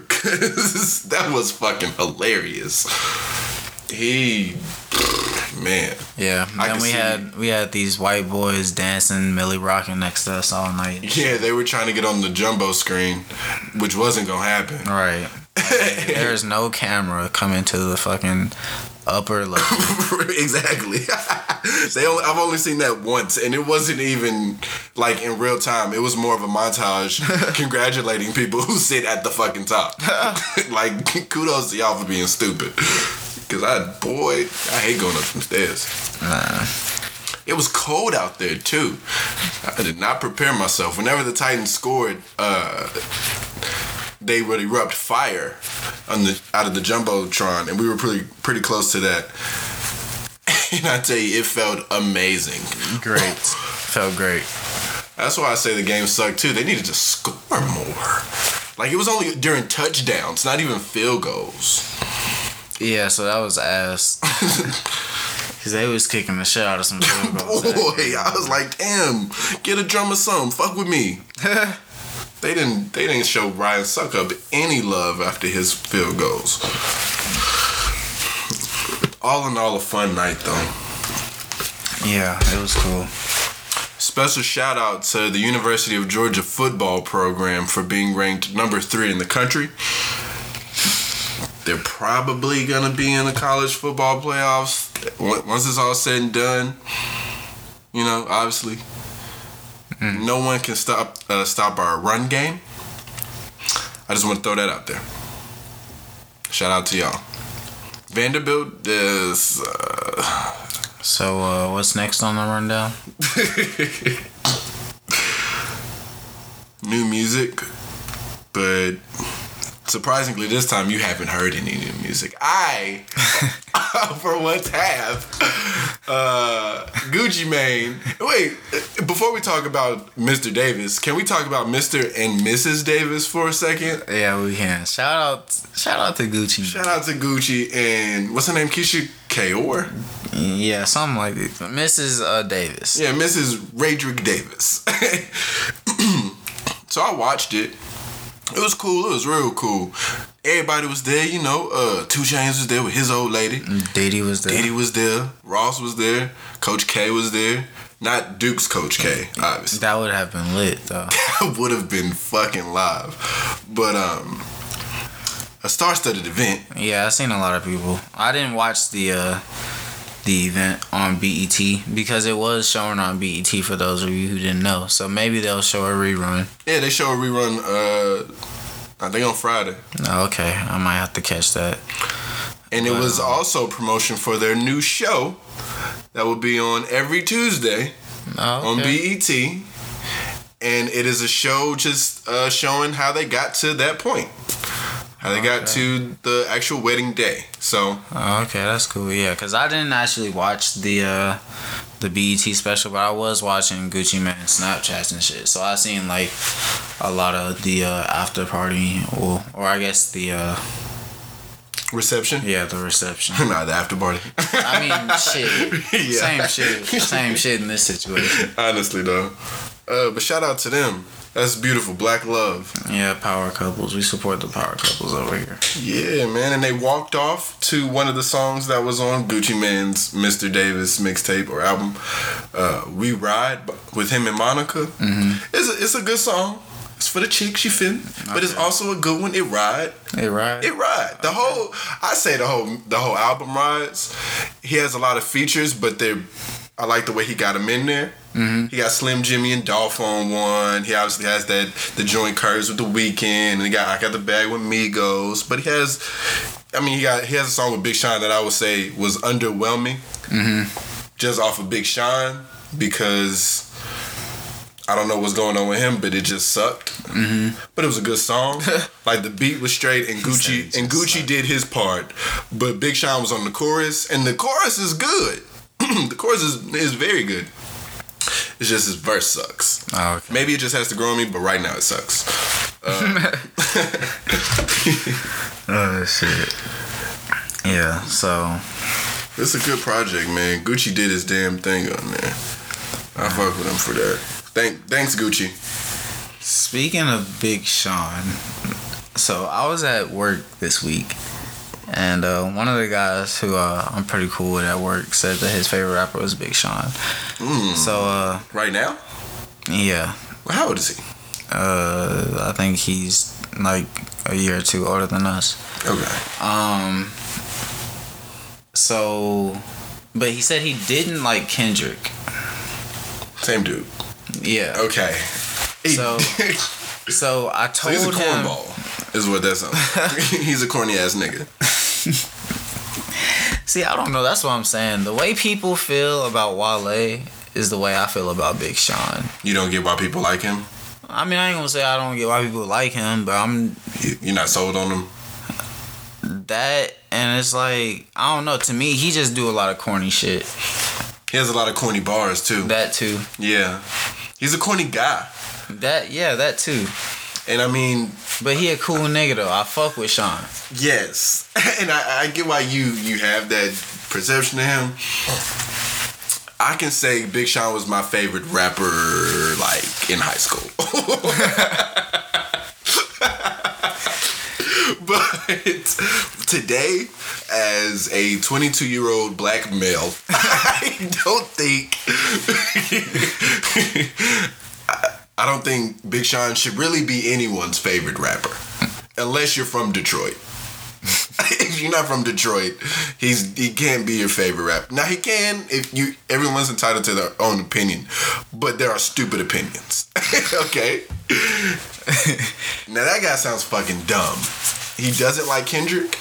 That was fucking hilarious. Man. Yeah. And we had these white boys dancing, Millie rocking next to us all night. Yeah, they were trying to get on the jumbo screen, which wasn't gonna happen. Right. Like, there's no camera coming to the fucking upper level. Exactly. I've only seen that once, and it wasn't even like in real time. It was more of a montage congratulating people who sit at the fucking top. Like, kudos to y'all for being stupid. Cause I hate going up some stairs. It was cold out there too. I did not prepare myself. Whenever the Titans scored, they would erupt fire out of the jumbotron, and we were pretty close to that. And I tell you, it felt amazing. Great, felt great. That's why I say the game sucked too. They needed to score more. Like, it was only during touchdowns, not even field goals. Yeah, so that was ass. Because they was kicking the shit out of some field goals. Boy, I was like, damn, get a drum or something. Fuck with me. They didn't show Ryan Succop any love after his field goals. All in all, a fun night, though. Yeah, it was cool. Special shout out to the University of Georgia football program for being ranked number 3 in the country. They're probably going to be in the college football playoffs once it's all said and done. You know, obviously. Mm. No one can stop our run game. I just want to throw that out there. Shout out to y'all. Vanderbilt is... So, what's next on the rundown? New music, but... surprisingly, this time you haven't heard any new music. I, for once, have. Gucci Mane. Wait, before we talk about Mr. Davis, can we talk about Mr. and Mrs. Davis for a second? Yeah, we can. Shout out to Gucci. Shout out to Gucci and what's her name? Keisha Kaur? Yeah, something like that. Mrs. Davis. Yeah, Mrs. Radrick Davis. So I watched it. It was cool. It was real cool. Everybody was there, you know. 2 Chainz was there with his old lady. Diddy was there. Ross was there. Coach K was there. Not Duke's Coach K, obviously. That would have been lit, though. That would have been fucking live. But, a star-studded event. Yeah, I seen a lot of people. I didn't watch the event on BET because it was showing on BET for those of you who didn't know. So maybe they'll show a rerun. Yeah, they show a rerun, I think on Friday. Okay, I might have to catch that. And it was also promotion for their new show that will be on every Tuesday on BET. And it is a show just showing how they got to that point. They got to the actual wedding day. So okay, that's cool. Yeah, because I didn't actually watch the BET special, but I was watching Gucci Mane Snapchats and shit. So I seen like a lot of the after party, or I guess the Reception? Yeah, the reception. Nah, the after party. I mean, shit. Yeah. Same shit. Same shit in this situation. Honestly, though. But shout out to them. That's beautiful. Black love. Yeah, power couples. We support the power couples over here. Yeah, man. And they walked off to one of the songs that was on Gucci Mane's Mr. Davis mixtape or album, We Ride, with him and Monica. Mm-hmm. It's a good song. It's for the chicks, you feel me? Okay. But it's also a good one. It ride. It ride. It ride. The whole, I say the whole album rides. He has a lot of features, but I like the way he got them in there. Mm-hmm. He got Slim Jimmy and Dolph on one. He obviously has the joint curves with The Weeknd, and he got I Got the Bag with Migos. But he has a song with Big Sean that I would say was underwhelming, just off of Big Sean, because I don't know what's going on with him, but it just sucked. Mm-hmm. But it was a good song. Like the beat was straight, and Gucci did his part, but Big Sean was on the chorus, and the chorus is good. The chorus is very good. It's just his verse sucks. Oh, okay. Maybe it just has to grow on me, but right now it sucks. Oh, shit. Yeah, so. It's a good project, man. Gucci did his damn thing on there. I fuck with him for that. Thanks, Gucci. Speaking of Big Sean, so I was at work this week. And one of the guys who I'm pretty cool with at work said that his favorite rapper was Big Sean. So right now? Yeah. Well, how old is he? I think he's like a year or two older than us. Okay. So, but he said he didn't like Kendrick. Same dude. Yeah. Okay. So I told him. So he's a cornball, is what that sounds. He's a corny ass nigga. See, I don't know. That's what I'm saying. The way people feel about Wale is the way I feel about Big Sean. You don't get why people like him? I mean, I ain't gonna say I don't get why people like him, but you're not sold on him? That, and it's like, I don't know. To me, he just do a lot of corny shit. He has a lot of corny bars too. That too. Yeah. He's a corny guy. That too. And I mean, but he a cool nigga though. I fuck with Sean. Yes. And I get why you have that perception of him. I can say Big Sean was my favorite rapper, like, in high school. But today, as a 22-year-old black male, I don't think Big Sean should really be anyone's favorite rapper. Unless you're from Detroit. If you're not from Detroit, he can't be your favorite rapper. Now, he can if you. Everyone's entitled to their own opinion, but there are stupid opinions. Okay? Now, that guy sounds fucking dumb. He doesn't like Kendrick?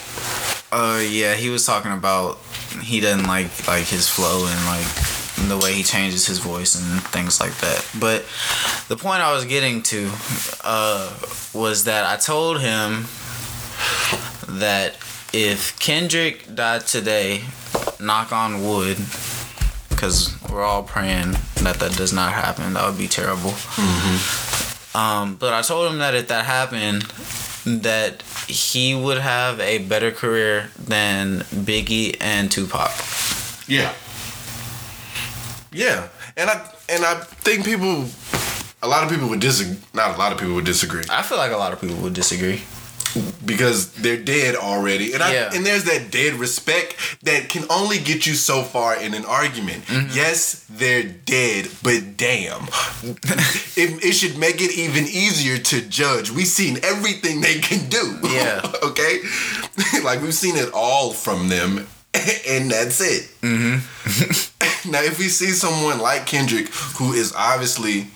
Yeah, he was talking about he doesn't like his flow and like the way he changes his voice and things like that. But the point I was getting to was that I told him that if Kendrick died today, knock on wood, because we're all praying that does not happen. That would be terrible. Mm-hmm. But I told him that if that happened, that he would have a better career than Biggie and Tupac. Yeah. Yeah, and I think a lot of people would disagree. I feel like a lot of people would disagree because they're dead already, and there's that dead respect that can only get you so far in an argument. Mm-hmm. Yes, they're dead, but damn, it should make it even easier to judge. We've seen everything they can do. Yeah. Okay, like we've seen it all from them. And that's it. Mm-hmm. Now, if we see someone like Kendrick, who is obviously,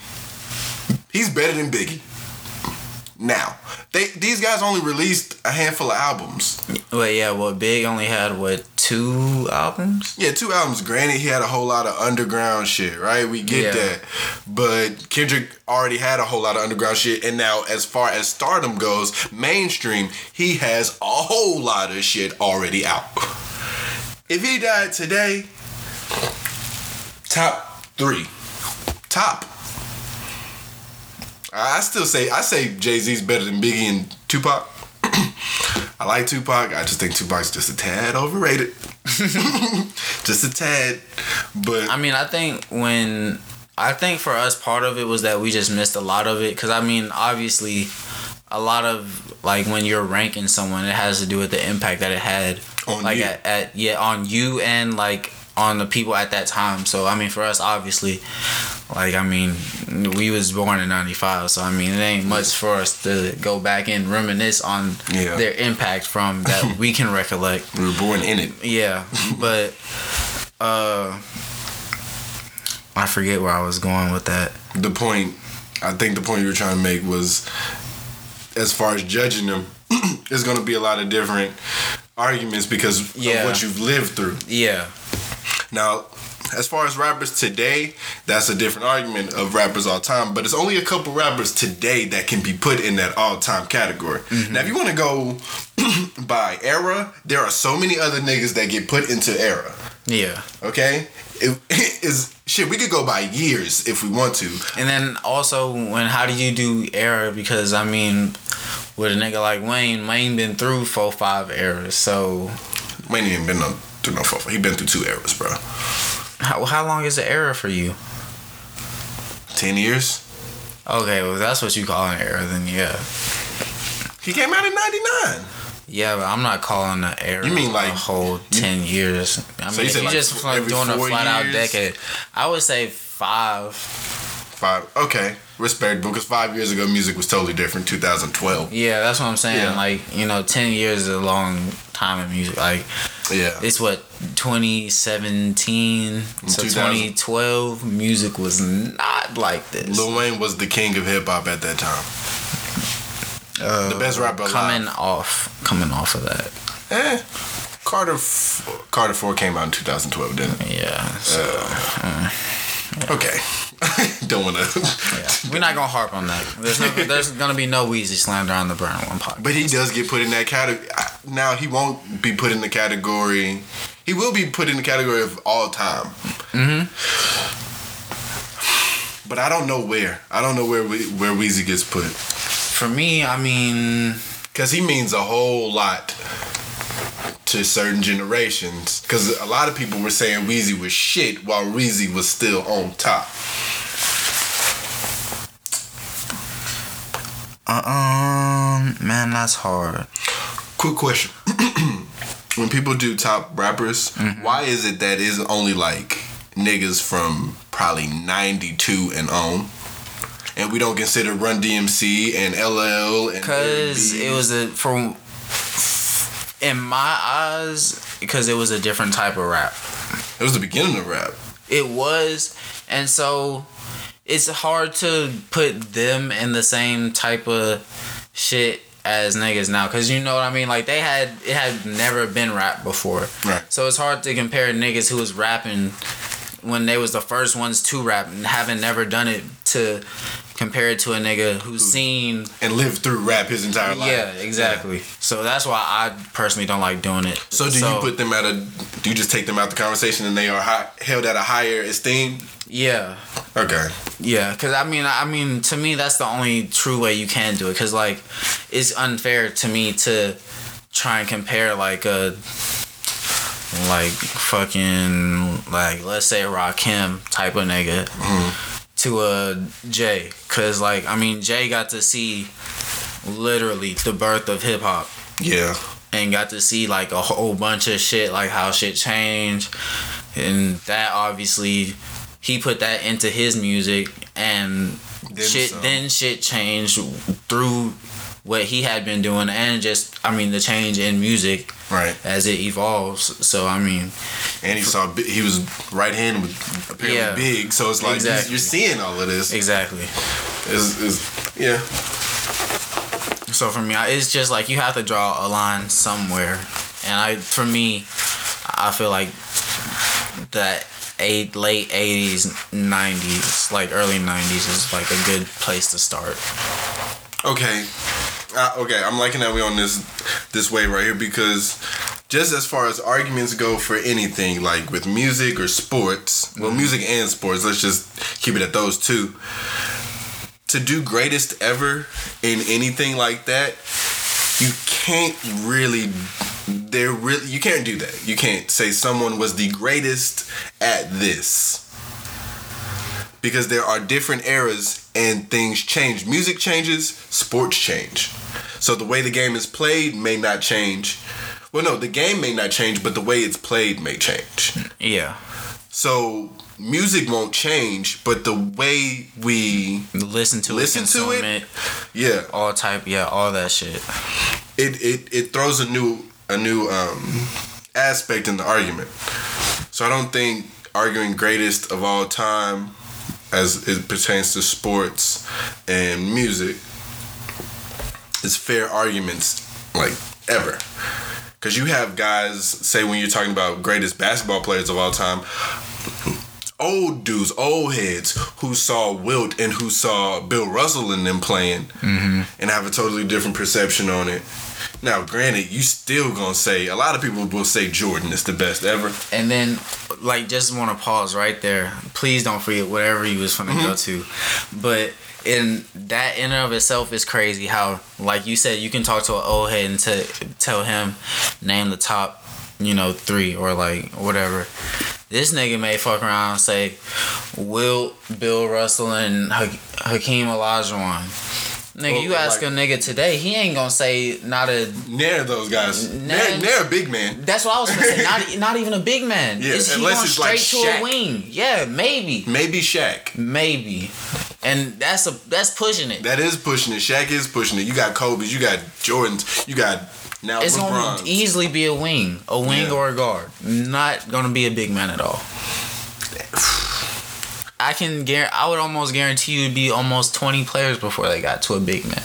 he's better than Biggie. Now, these guys only released a handful of albums. Well, Big only had, two albums? Yeah, two albums. Granted, he had a whole lot of underground shit, right? We get that. But Kendrick already had a whole lot of underground shit, and now, as far as stardom goes, mainstream, he has a whole lot of shit already out. If he died today, top three. I say Jay-Z's better than Biggie and Tupac. I like Tupac. I just think Tupac's just a tad overrated. Just a tad. But I mean, I think for us, part of it was that we just missed a lot of it. Because, I mean, obviously, a lot of, like, when you're ranking someone, it has to do with the impact that it had on like you. On you and, like, on the people at that time. So, I mean, for us, obviously, like, I mean, we was born in 95. So, I mean, it ain't much for us to go back and reminisce on their impact from that we can recollect. We were born in it. Yeah. But, I forget where I was going with that. I think the point you were trying to make was, as far as judging them, there's going to be a lot of different arguments because of what you've lived through. Yeah. Now, as far as rappers today, that's a different argument of rappers all time, but it's only a couple rappers today that can be put in that all time category. Mm-hmm. Now, if you want to go by era, there are so many other niggas that get put into era. Yeah. Okay? We could go by years if we want to. And then also, how do you do era? Because, I mean, with a nigga like Wayne been through 4-5 eras, so... Wayne ain't been through no 4-5. He been through 2 eras, bro. How long is the era for you? 10 years. Okay, well, that's what you call an era, then, yeah. He came out in 99. Yeah, but I'm not calling the era a whole 10 years. I mean, you're just doing a flat-out decade. I would say 5. 5, okay. Respectable, because 5 years ago, music was totally different, 2012. Yeah, that's what I'm saying. Yeah. 10 years is a long time in music. It's what, 2017 to 2012, music was not like this. Lil Wayne was the king of hip-hop at that time. The best rapper coming off of that. Carter 4 came out in 2012, didn't it? Yeah. Okay. Don't wanna. We're not gonna harp on that. There's gonna be no Weezy slander on the Brown One podcast. But he does get put in that category. Now he won't be put in the category. He will be put in the category of all time. Mm-hmm. But I don't know where. I don't know where Weezy gets put. For me, I mean... Because he means a whole lot to certain generations. Because a lot of people were saying Weezy was shit while Weezy was still on top. Man, that's hard. Quick question. When people do top rappers, why is it that it's only like niggas from probably 92 and on? And we don't consider Run DMC and LL and... Because it was in my eyes, because it was a different type of rap. It was the beginning of rap. It was. And so it's hard to put them in the same type of shit as niggas now. Because you know what I mean? Like, it had never been rap before. Right. So it's hard to compare niggas who was rapping when they was the first ones to rap and having never done it to... compared to a nigga who's seen... and lived through rap his entire life. Yeah, exactly. Yeah. So that's why I personally don't like doing it. So you put them at a... Do you just take them out the conversation and they are held at a higher esteem? Yeah. Okay. Yeah, because I mean, to me, that's the only true way you can do it. Because, like, it's unfair to me to try and compare, like, a... like, fucking... like, let's say Rakim type of nigga... Mm-hmm. to Jay, because Jay got to see literally the birth of hip hop. Yeah. And got to see like a whole bunch of shit, like how shit changed, and that obviously he put that into his music, and shit changed through what he had been doing, and just the change in music, right, as it evolves. So and he was right hand with apparently big, so it's like you're seeing all of this exactly. It's So for me, it's just like you have to draw a line somewhere, and I feel like that late 80s, 90s, like early 90s is like a good place to start. Okay. Okay, I'm liking that we on this way right here, because just as far as arguments go for anything, like with music or sports, well, music and sports, let's just keep it at those two. To do greatest ever in anything like that, you can't really... you can't do that. You can't say someone was the greatest at this. Because there are different eras and things change. Music changes, sports change. So the way the game is played may not change. Well, no, the game may not change, but the way it's played may change. Yeah. So music won't change, but the way we listen to it, yeah, all that shit. It throws a new aspect in the argument. So I don't think arguing greatest of all time as it pertains to sports and music is fair arguments, like, ever. Because you have guys, say when you're talking about greatest basketball players of all time, old dudes, old heads, who saw Wilt and who saw Bill Russell in them playing, mm-hmm. and have a totally different perception on it. Now, granted, you still gonna say, a lot of people will say Jordan is the best ever. And then, like, just want to pause right there. Please don't forget whatever you was gonna go to. But in that in and of itself is crazy how, like you said, you can talk to an old head and tell him, name the top, three or like whatever. This nigga may fuck around and say, Wilt, Bill Russell, and Hakeem Olajuwon. Nigga, well, you ask a nigga today, he ain't gonna say not a... Near those guys. Near a big man. That's what I was gonna say. Not even a big man. Yeah, unless it's like straight to Shaq. A wing. Yeah, maybe. Maybe Shaq. Maybe. And that's pushing it. That is pushing it. Shaq is pushing it. You got Kobe's, you got Jordan's, you got now it's LeBron's. It's gonna easily be a wing yeah. or a guard. Not gonna be a big man at all. I would almost guarantee you it'd be almost 20 players before they got to a big man.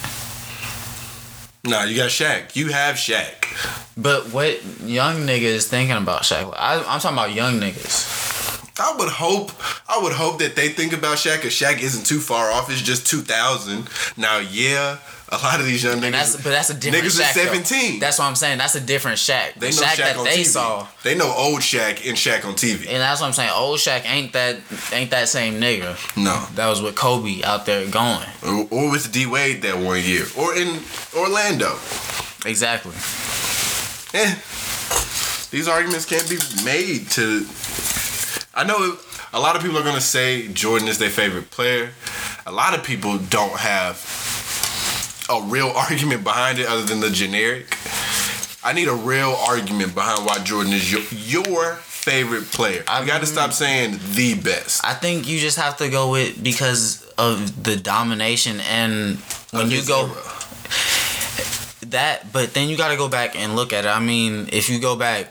Nah, you got Shaq. You have Shaq. But what young nigga is thinking about Shaq? I'm talking about young niggas. I would hope that they think about Shaq. If Shaq isn't too far off, it's just 2000. Now, yeah, a lot of these young niggas. But that's a different niggas Shaq. Niggas are 17. Though. That's what I'm saying. That's a different Shaq. They know Shaq that on they TV. Saw. They know old Shaq and Shaq on TV. And that's what I'm saying. Old Shaq ain't that same nigga. No, that was with Kobe out there going, or with D-Wade that one year, or in Orlando. Exactly. Yeah, these arguments can't be made to. I know a lot of people are going to say Jordan is their favorite player. A lot of people don't have a real argument behind it other than the generic. I need a real argument behind why Jordan is your favorite player. You got to stop saying the best. I think you just have to go with because of the domination and when you go... That, but then you got to go back and look at it. I mean, if you go back...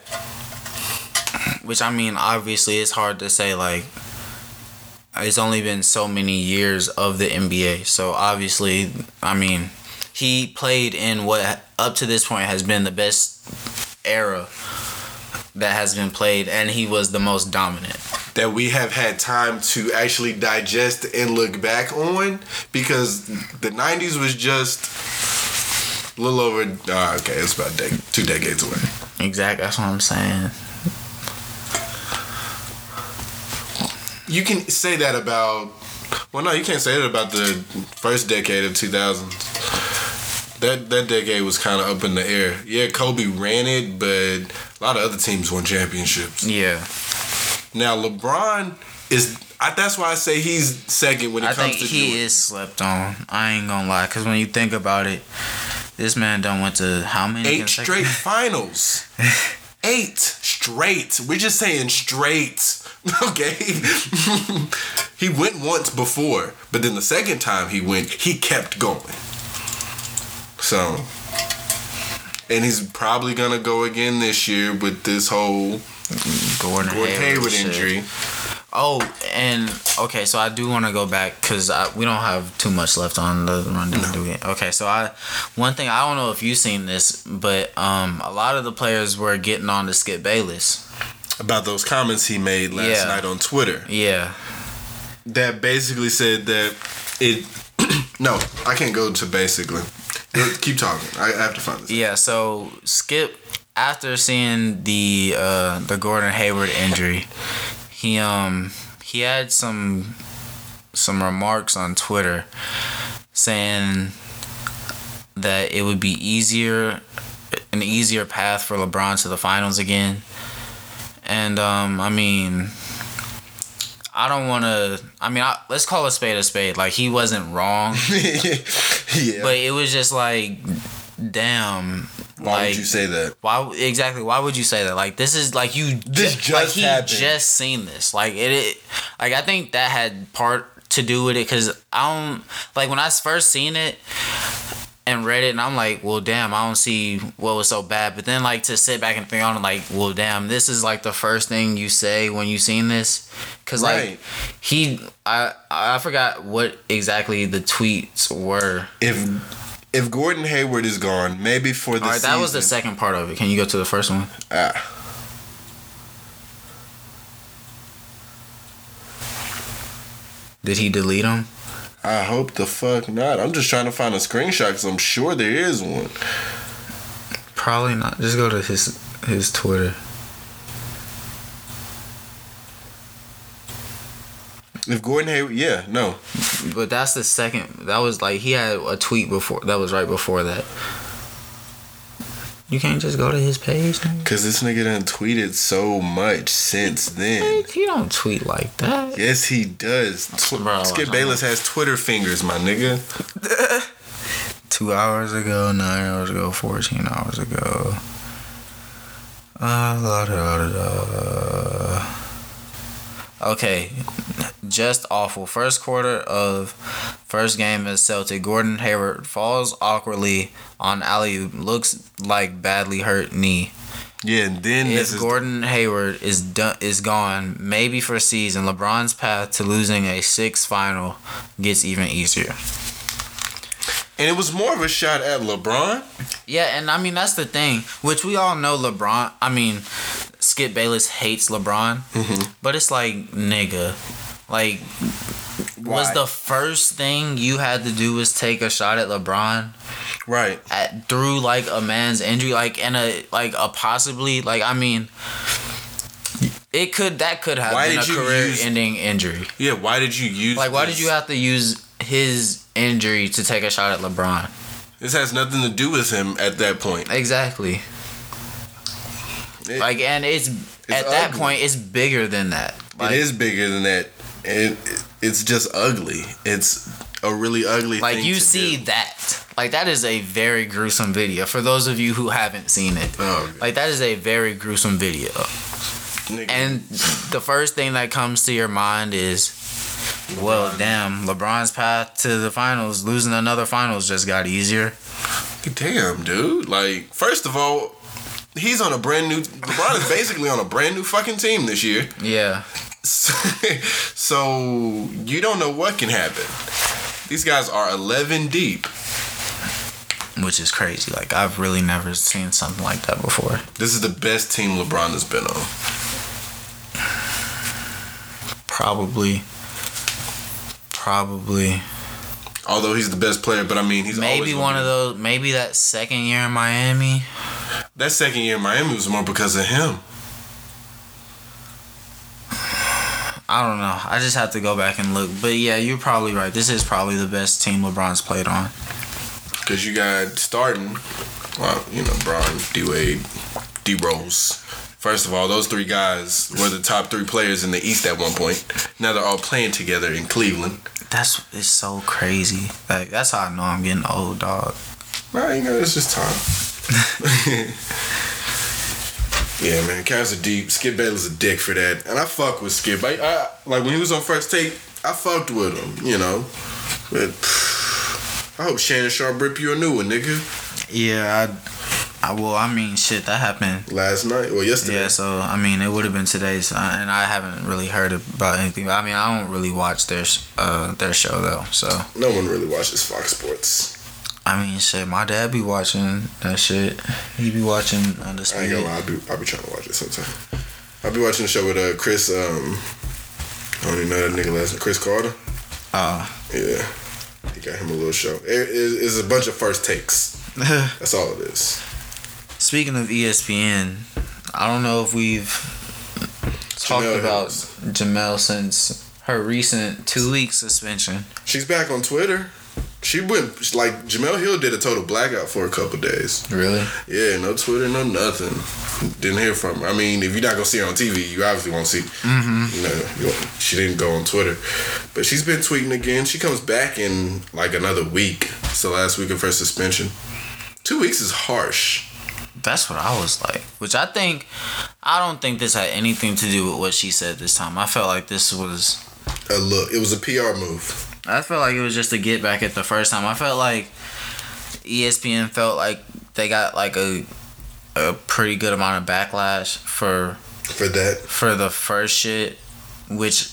Which, I mean, obviously, it's hard to say, like, it's only been so many years of the NBA. So, obviously, I mean, he played in what, up to this point, has been the best era that has been played, and he was the most dominant. That we have had time to actually digest and look back on, because the 90s was just a little over, okay, it's about two decades away. Exactly, that's what I'm saying. You can say that about... Well, no, you can't say that about the first decade of 2000s. That decade was kind of up in the air. Yeah, Kobe ran it, but a lot of other teams won championships. Yeah. Now, LeBron is... that's why I say he's second when it comes to Jordan. I think he is slept on. I ain't gonna lie, because when you think about it, this man done went to how many? 8 straight finals. 8 straight. We're just saying straight. Okay. He went once before, but then the second time he went, he kept going. So, and he's probably going to go again this year with this whole Gordon Hayward injury. Oh, and okay, so I do want to go back because we don't have too much left on the rundown. No. Do we? Okay, so one thing, I don't know if you've seen this, but a lot of the players were getting on to Skip Bayless. About those comments he made last night on Twitter. Yeah. That basically said that it... No, I can't go to basically. Keep talking. I have to find this. Yeah, so Skip, after seeing the Gordon Hayward injury, he had some remarks on Twitter saying... that it would be an easier path for LeBron to the finals again. And, I mean, I don't want to... I mean, let's call a spade a spade. Like, he wasn't wrong. Yeah. But it was just like, damn... Why would you say that? Why would you say that? Like, this is like you. This just happened. He just seen this. Like it. Like, I think that had part to do with it, because I don't. Like, when I first seen it and read it, and I'm like, well, damn, I don't see what was so bad. But then, like, to sit back and think on it, like, well, damn, this is like the first thing you say when you seen this, because like right. I forgot what exactly the tweets were. If Gordon Hayward is gone, maybe for the season... All right, that was the second part of it. Can you go to the first one? Did he delete him? I hope the fuck not. I'm just trying to find a screenshot because I'm sure there is one. Probably not. Just go to his Twitter. If Gordon Hayward, yeah, no. But that's the second. That was like, he had a tweet before. That was right before that. You can't just go to his page, nigga? Cause this nigga done tweeted so much since then. He don't tweet like that. Yes, he does. Skip Bayless has Twitter fingers, my nigga. 2 hours ago, 9 hours ago, 14 hours ago. Okay, just awful. First quarter of first game as Celtic. Gordon Hayward falls awkwardly on alley-oop. Looks like badly hurt knee. Yeah, and then if this Gordon Hayward is gone, maybe for season, LeBron's path to losing a sixth final gets even easier. And it was more of a shot at LeBron. Yeah, and I mean, that's the thing, which we all know LeBron. I mean, Skip Bayless hates LeBron, mm-hmm. But it's like, nigga, like, why? Was the first thing you had to do was take a shot at LeBron, right? Through like a man's injury, like, and a possibly, like, I mean, that could have been a career-ending injury. Yeah, why did you use? Like, why did you have to use his injury to take a shot at LeBron? This has nothing to do with him at that point. Exactly. Like, and it's at ugly. That point, it's bigger than that. Like, it is bigger than that. It's just ugly. It's a really ugly like thing. Like, you see do. That. Like, that is a very gruesome video. For those of you who haven't seen it. Oh, okay. Like, that is a very gruesome video. Nigga. And the first thing that comes to your mind is, well, damn, LeBron's path to the finals, losing another finals just got easier. Damn, dude. Like, first of all, LeBron is basically on a brand new fucking team this year. Yeah. So you don't know what can happen. These guys are 11 deep, which is crazy. Like, I've really never seen something like that before. This is the best team LeBron has been on. Probably. Although he's the best player, but I mean, he's maybe one of those. Maybe that second year in Miami. That second year in Miami was more because of him. I don't know. I just have to go back and look. But yeah, you're probably right. This is probably the best team LeBron's played on. Because you got starting, well, you know, Bron, D-Wade, D-Rose. First of all, those three guys were the top three players in the East at one point. Now they're all playing together in Cleveland. It's so crazy. Like, that's how I know I'm getting old, dog. Nah, you know, it's just time. Yeah, man, Cavs are deep. Skip Bayless is a dick for that, and I fuck with Skip. I like when he was on First Take. I fucked with him, you know. But I hope Shannon Sharp rip you a new one, nigga. Yeah, I will. I mean, shit, that happened last night or yesterday. Yeah, so I mean, it would have been today's, and I haven't really heard about anything. I mean, I don't really watch their show though, so no one really watches Fox Sports. I mean, shit, my dad be watching that shit. He be watching Undisputed. I ain't gonna lie, I be trying to watch it sometime. I be watching the show with Chris, I don't even know that nigga last name, Chris Carter. Yeah. He got him a little show. It's a bunch of first takes. That's all it is. Speaking of ESPN, I don't know if we've talked about Jamel since her recent 2-week suspension. She's back on Twitter. She went, like, Jamel Hill did a total blackout for a couple days. Really? Yeah, no Twitter, no nothing. Didn't hear from her. I mean, if you're not going to see her on TV, you obviously won't see. Mm-hmm. You know, she didn't go on Twitter. But she's been tweeting again. She comes back in, like, another week. It's the last week of her suspension. 2 weeks is harsh. That's what I was like. Which I don't think this had anything to do with what she said this time. I felt like this was... a look. It was a PR move. I felt like it was just a get back at the first time. I felt like ESPN felt like they got like a pretty good amount of backlash for that, for the first shit, which.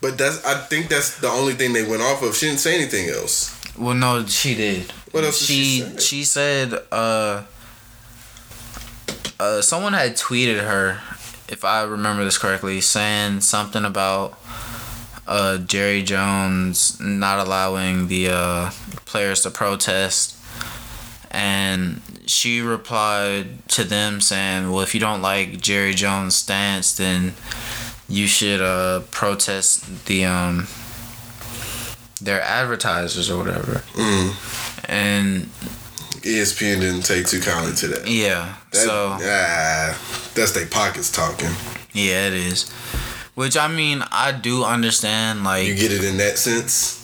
But I think that's the only thing they went off of. She didn't say anything else. Well, no, she did. What else? She said someone had tweeted her, if I remember this correctly, saying something about. Jerry Jones not allowing the players to protest, and she replied to them saying, well, if you don't like Jerry Jones' stance, then you should protest the their advertisers or whatever. Mm. And ESPN didn't take too kindly to that. Yeah, that's their pockets talking. Yeah, it is. Which, I mean, I do understand, like... You get it in that sense?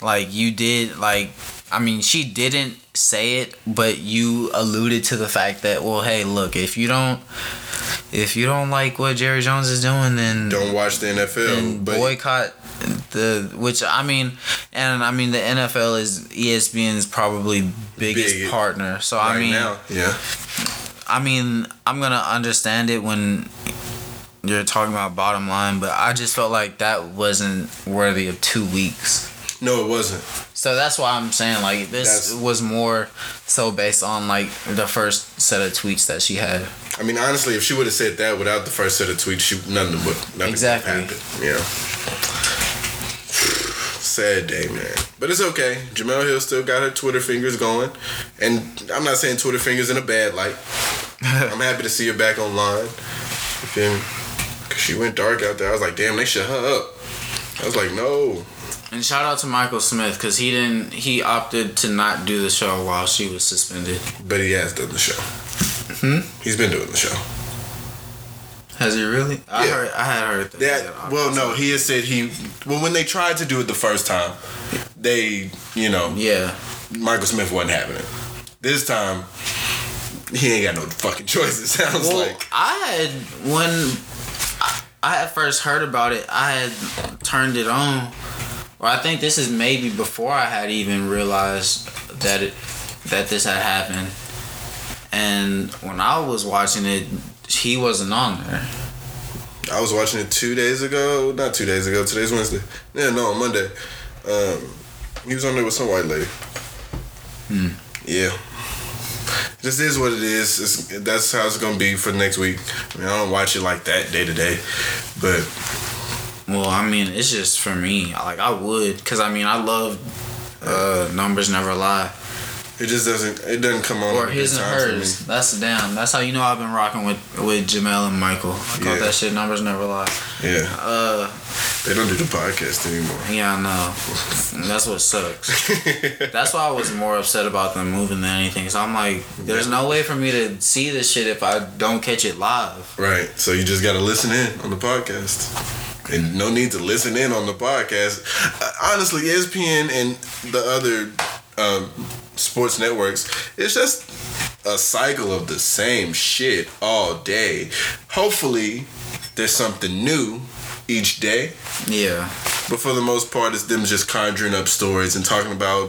Like, you did, like... I mean, she didn't say it, but you alluded to the fact that, well, hey, look, if you don't like what Jerry Jones is doing, then... Don't watch the NFL. Then boycott the... Which, I mean... And, I mean, the NFL is ESPN's probably biggest partner. So, right, I mean... now, yeah. I mean, I'm going to understand it when... You're talking about bottom line, but I just felt like that wasn't worthy of 2 weeks. No, it wasn't. So that's why I'm saying, like, was more so based on, like, the first set of tweets that she had. I mean, honestly, if she would have said that without the first set of tweets, nothing exactly. would happen. Yeah. Sad day, man. But it's okay. Jamel Hill still got her Twitter fingers going. And I'm not saying Twitter fingers in a bad light. I'm happy to see her back online. You feel me? She went dark out there. I was like, damn, they shut her up. I was like, no. And shout out to Michael Smith, because he opted to not do the show while she was suspended. But he has done the show. Hmm? He's been doing the show. Has he really? Yeah. I had heard that. Well, no, he has said when they tried to do it the first time, they, you know. Yeah. Michael Smith wasn't having it. This time, he ain't got no fucking choice, it sounds like. When I had first heard about it, I had turned it on. Or I think this is maybe before I had even realized that this had happened. And when I was watching it, he wasn't on there. I was watching it 2 days ago. Not 2 days ago. Today's Wednesday. Yeah, no, on Monday. He was on there with some white lady. Hmm. Yeah. This is what it is. That's how it's gonna be for next week. I mean, I don't watch it like that day to day, but well, I mean, it's just for me. Like I would, cause I mean, I love Numbers Never Lie. It doesn't come on. Or His and Hers. That's down. That's how you know I've been rocking with Jamel and Michael. I call that shit Numbers Never Lie. Yeah. They don't do the podcast anymore. Yeah, I know. That's what sucks. That's why I was more upset about them moving than anything. So I'm like, there's no way for me to see this shit if I don't catch it live. Right. So you just got to listen in on the podcast. And no need to listen in on the podcast. Honestly, ESPN and the other sports networks, it's just a cycle of the same shit all day. Hopefully, there's something new each day. Yeah. But for the most part, it's them just conjuring up stories and talking about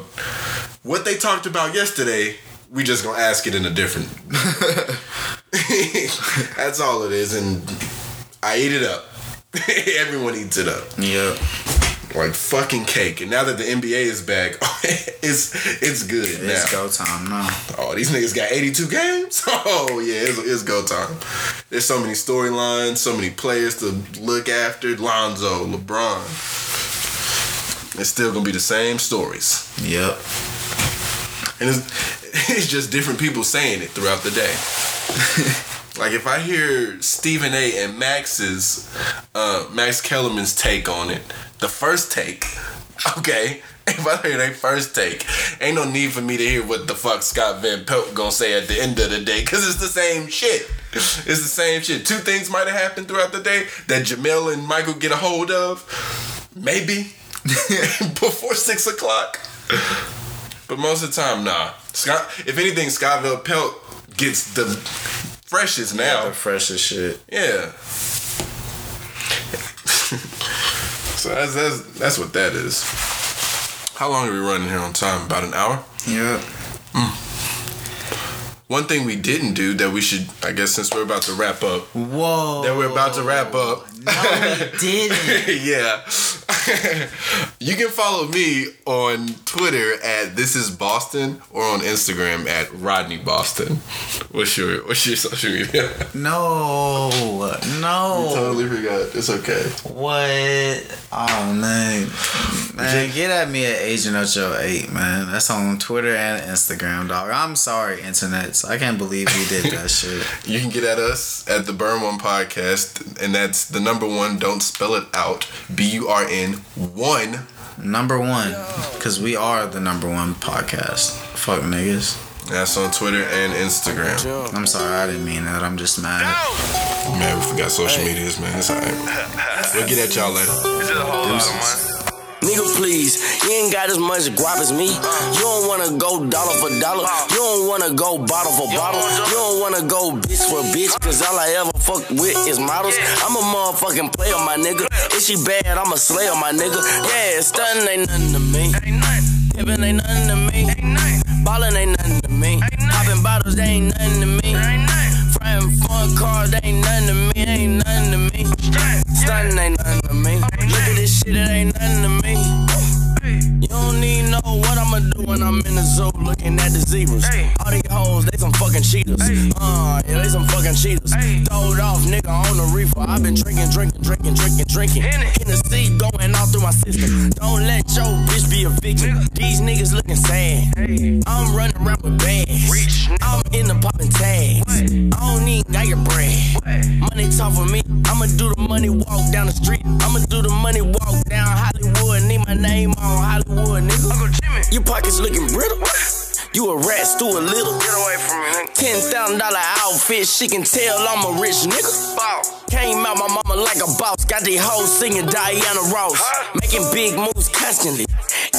what they talked about yesterday. We just gonna ask it in a different. That's all it is, and I eat it up. Everyone eats it up. Yeah. Like fucking cake. And now that the NBA is back, it's good now. It's go time now. Oh, these niggas got 82 games? Oh, yeah, it's go time. There's so many storylines, so many players to look after. Lonzo, LeBron. It's still going to be the same stories. Yep. And it's just different people saying it throughout the day. Like, if I hear Stephen A. and Max Kellerman's take on it, the first take, Okay, if I hear their first take, ain't no need for me to hear what the fuck Scott Van Pelt gonna say at the end of the day, because it's the same shit. It's the same shit. Two things might have happened throughout the day that Jamel and Michael get a hold of, maybe, before 6 o'clock. But most of the time, nah. Scott, if anything, Scott Van Pelt gets the freshest now. Yeah, the freshest shit. Yeah. So that's what that is. How long are we running here on time? About an hour? Yeah. One thing we didn't do that we should, I guess, since we're about to wrap up. Whoa. That we're about to wrap up. No, we didn't. Yeah. You can follow me on Twitter at thisisboston or on Instagram at Rodney Boston. What's your social media? No. You totally forgot. It's okay. What? Oh, man, get at me at AgentOcho8, man. That's on Twitter and Instagram, dog. I'm sorry, internets. I can't believe you did that shit. You can get at us at the Burn One Podcast, and that's the number one. Don't spell it out. BURN. One. Number one. Because we are the number one podcast. Fuck niggas. That's on Twitter and Instagram. I'm sorry, I didn't mean that. I'm just mad. Man, we forgot social medias, man. It's alright. We'll get at y'all later. It's a whole lot of money. Nigga, please, you ain't got as much guap as me. You don't wanna go dollar for dollar. You don't wanna go bottle for bottle. You don't wanna go bitch for bitch. Cause all I ever fuck with is models. I'm a motherfucking player, my nigga. If she bad, I'm a slayer, my nigga. Yeah, stunning ain't nothing to me. Pippin' ain't nothing to me. Ballin' ain't nothing to me. Poppin' bottles, they ain't nothing to me. Frying fun cars, they ain't nothing to me. Ain't nothing to me. Stunning ain't nothing to me. Look at this shit, it ain't nothing to me. You don't need know what I'ma do when I'm in the zoo looking at the zebras. All these hoes, they some fucking cheaters. Yeah, they some fucking cheaters. Throwed off, nigga, on the reefer. I've been drinking. Hennessy going all through my system. Don't let your bitch be a victim. These niggas looking sad. I'm running around with bags. I'm in the popping tags. I don't even got your bread. Money talk for me. I'ma do the money walk down the street. I'ma do the money walk down Hollywood. Need my name on Hollywood, nigga. Uncle Jimmy. Your pockets looking brittle. What? You a rat stew a little. Get away from me, nigga. $10,000 outfit. She can tell I'm a rich nigga. Bow. Came out my mama like a boss. Got these hoes singing Diana Ross. Making big moves constantly.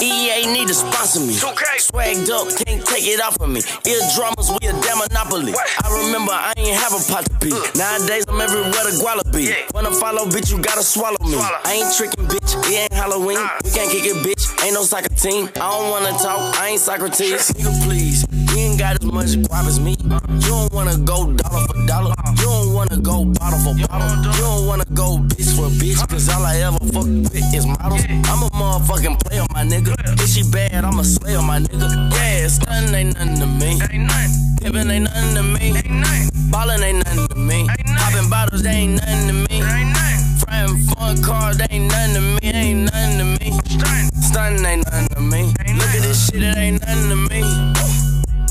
EA need to sponsor me. 2K. Swagged up, can't take it off of me. Eardrummers, we a damn monopoly. What? I remember I ain't have a pot to pee. Nowadays I'm everywhere the guala be. Yeah. Wanna follow, bitch, you gotta swallow me. I ain't tricking, bitch, it ain't Halloween. We can't kick it, bitch, ain't no soccer team. I don't wanna talk, I ain't Socrates. Nigga, please, you ain't got as much guap as me. You don't wanna go dollar for dollar. You don't wanna go bottle for bottle. You don't wanna go bitch for bitch. Cause all I ever fuck with is models. I'm a motherfucking player, my nigga. If she bad, I'm a slayer, my nigga. Yeah, stunning ain't nothing to me. Pippin' ain't nothing to me. Ballin' ain't nothing to me. Poppin' bottles, they ain't nothing to me. Fryin' fun cars, they ain't nothing to me. Ain't nothing to me. Stunning ain't nothing to me. Look at this shit, it ain't nothing to me.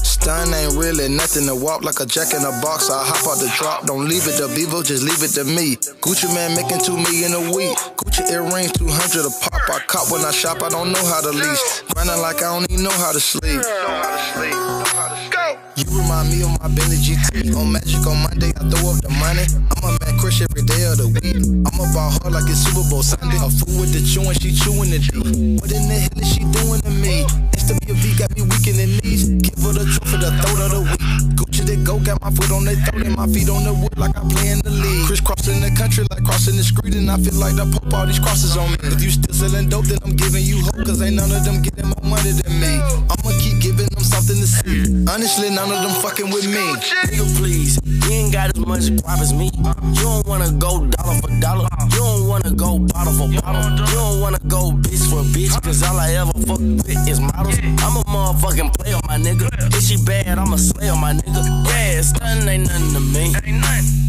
Stunning ain't really nothing to walk like a jack in a box. I hop out the drop, don't leave it to Bevo, just leave it to me. Gucci Mane making $2 million a week. Gucci earrings, 200 a pop. I cop when I shop, I don't know how to lease. Grinding like I don't even know how to sleep. Go! You remind me of my Bentley GT. On Magic on Monday, I throw up the money. I'm a mad crush every day of the week. I'm about her like it's Super Bowl Sunday. A fool with the chewing, she chewing the D. What in the hell is she doing to me? SWV got me weak in the knees. Give her the truth for the throat of the week. Gucci to go, got my foot on the throat and my feet on the wood like I play in the league. Crisscrossing the country like crossing the street and I feel like the Pope, all these crosses on me. If you still selling dope, then I'm giving you hope, cause ain't none of them getting more money than me. I'ma keep giving them something to see. Honestly, none of them fucking with me. Nigga, please, you ain't got as much guap as me. You don't wanna go dollar for dollar. You don't wanna go bottle for bottle. You don't wanna go bitch for bitch. Cause all I ever fuck with is models. I'm a motherfucking player, my nigga. If she bad, I'm a slayer, my nigga. Yeah, stunning ain't nothing to me.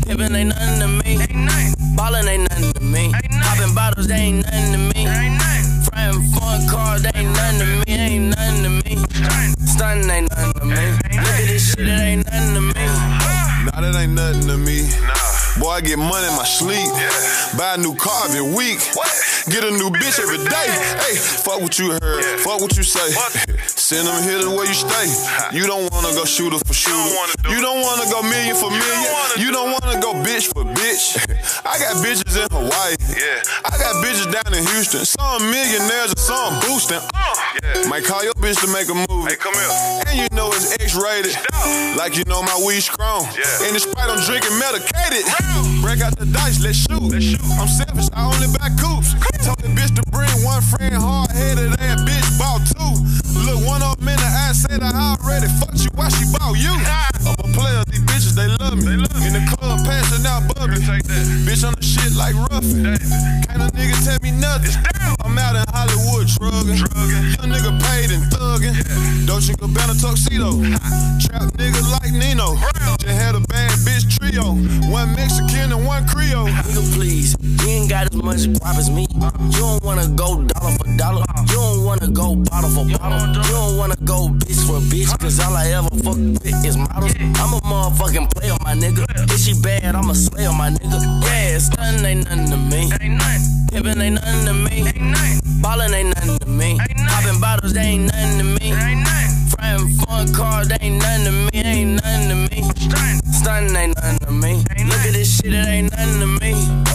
Pippin' ain't nothing to me. Ballin' ain't nothing to me. Poppin' bottles, they ain't nothing to me. Fryin' fun cars, they ain't nothing to me. Ain't nothing to me. Stunning ain't nothing to me. Look at this shit, it ain't nothing to me. Nah, that ain't nothing to me. Nah. Boy, I get money in my sleep. Yeah. Buy a new car every week. What? Get a new bitch every day. Hey, fuck what you heard. Yeah. Fuck what you say. Send them here to where you stay. You don't wanna go shooter for shooter. You don't wanna go million for million. You don't wanna go bitch for bitch. I got bitches in Hawaii. Yeah. I got bitches down in Houston. Some millionaires and some boosting. Yeah. Might call your bitch to make a movie. Hey, come here. And you know it's X-rated. Like you know my weed strong. Yeah. And despite I'm drinking medicated. Real. Break out the dice, let's shoot. Let's shoot. I'm selfish, I only buy coops. Told the bitch to bring one friend, hard-headed ass bitch bought two. Look, one up in the eye said I already fucked you, why she bought you? I'm a player, these bitches, they love me. They love me. In the club, passing out bubbly. Bitch on the shit like Ruffin. Can't a nigga tell me nothing. I'm out in Hollywood drugging. Young nigga paid and thugging. Yeah. Dolce & Gabbana tuxedo. Trap nigga like Nino. Real. Just had a bad bitch trio. One Mexican and one Creole. Nigga, please, you ain't got as much pop as me. You don't wanna go dollar for dollar. You don't wanna go bottle for bottle. You don't wanna go bitch for bitch. Cause all I ever fuck with is models. I'm a motherfucking player, my nigga. If she bad, I'ma slay her, my nigga. Yeah, it's nothing, ain't nothing to me. Pippin' ain't nothing to me. Ballin' ain't nothing to me. Poppin' bottles, they ain't nothing to me. Frying fun cars, they ain't nothing to me. Ain't nothing to me. Stuntin' ain't nothing to me. Look at this shit, it ain't nothing to me.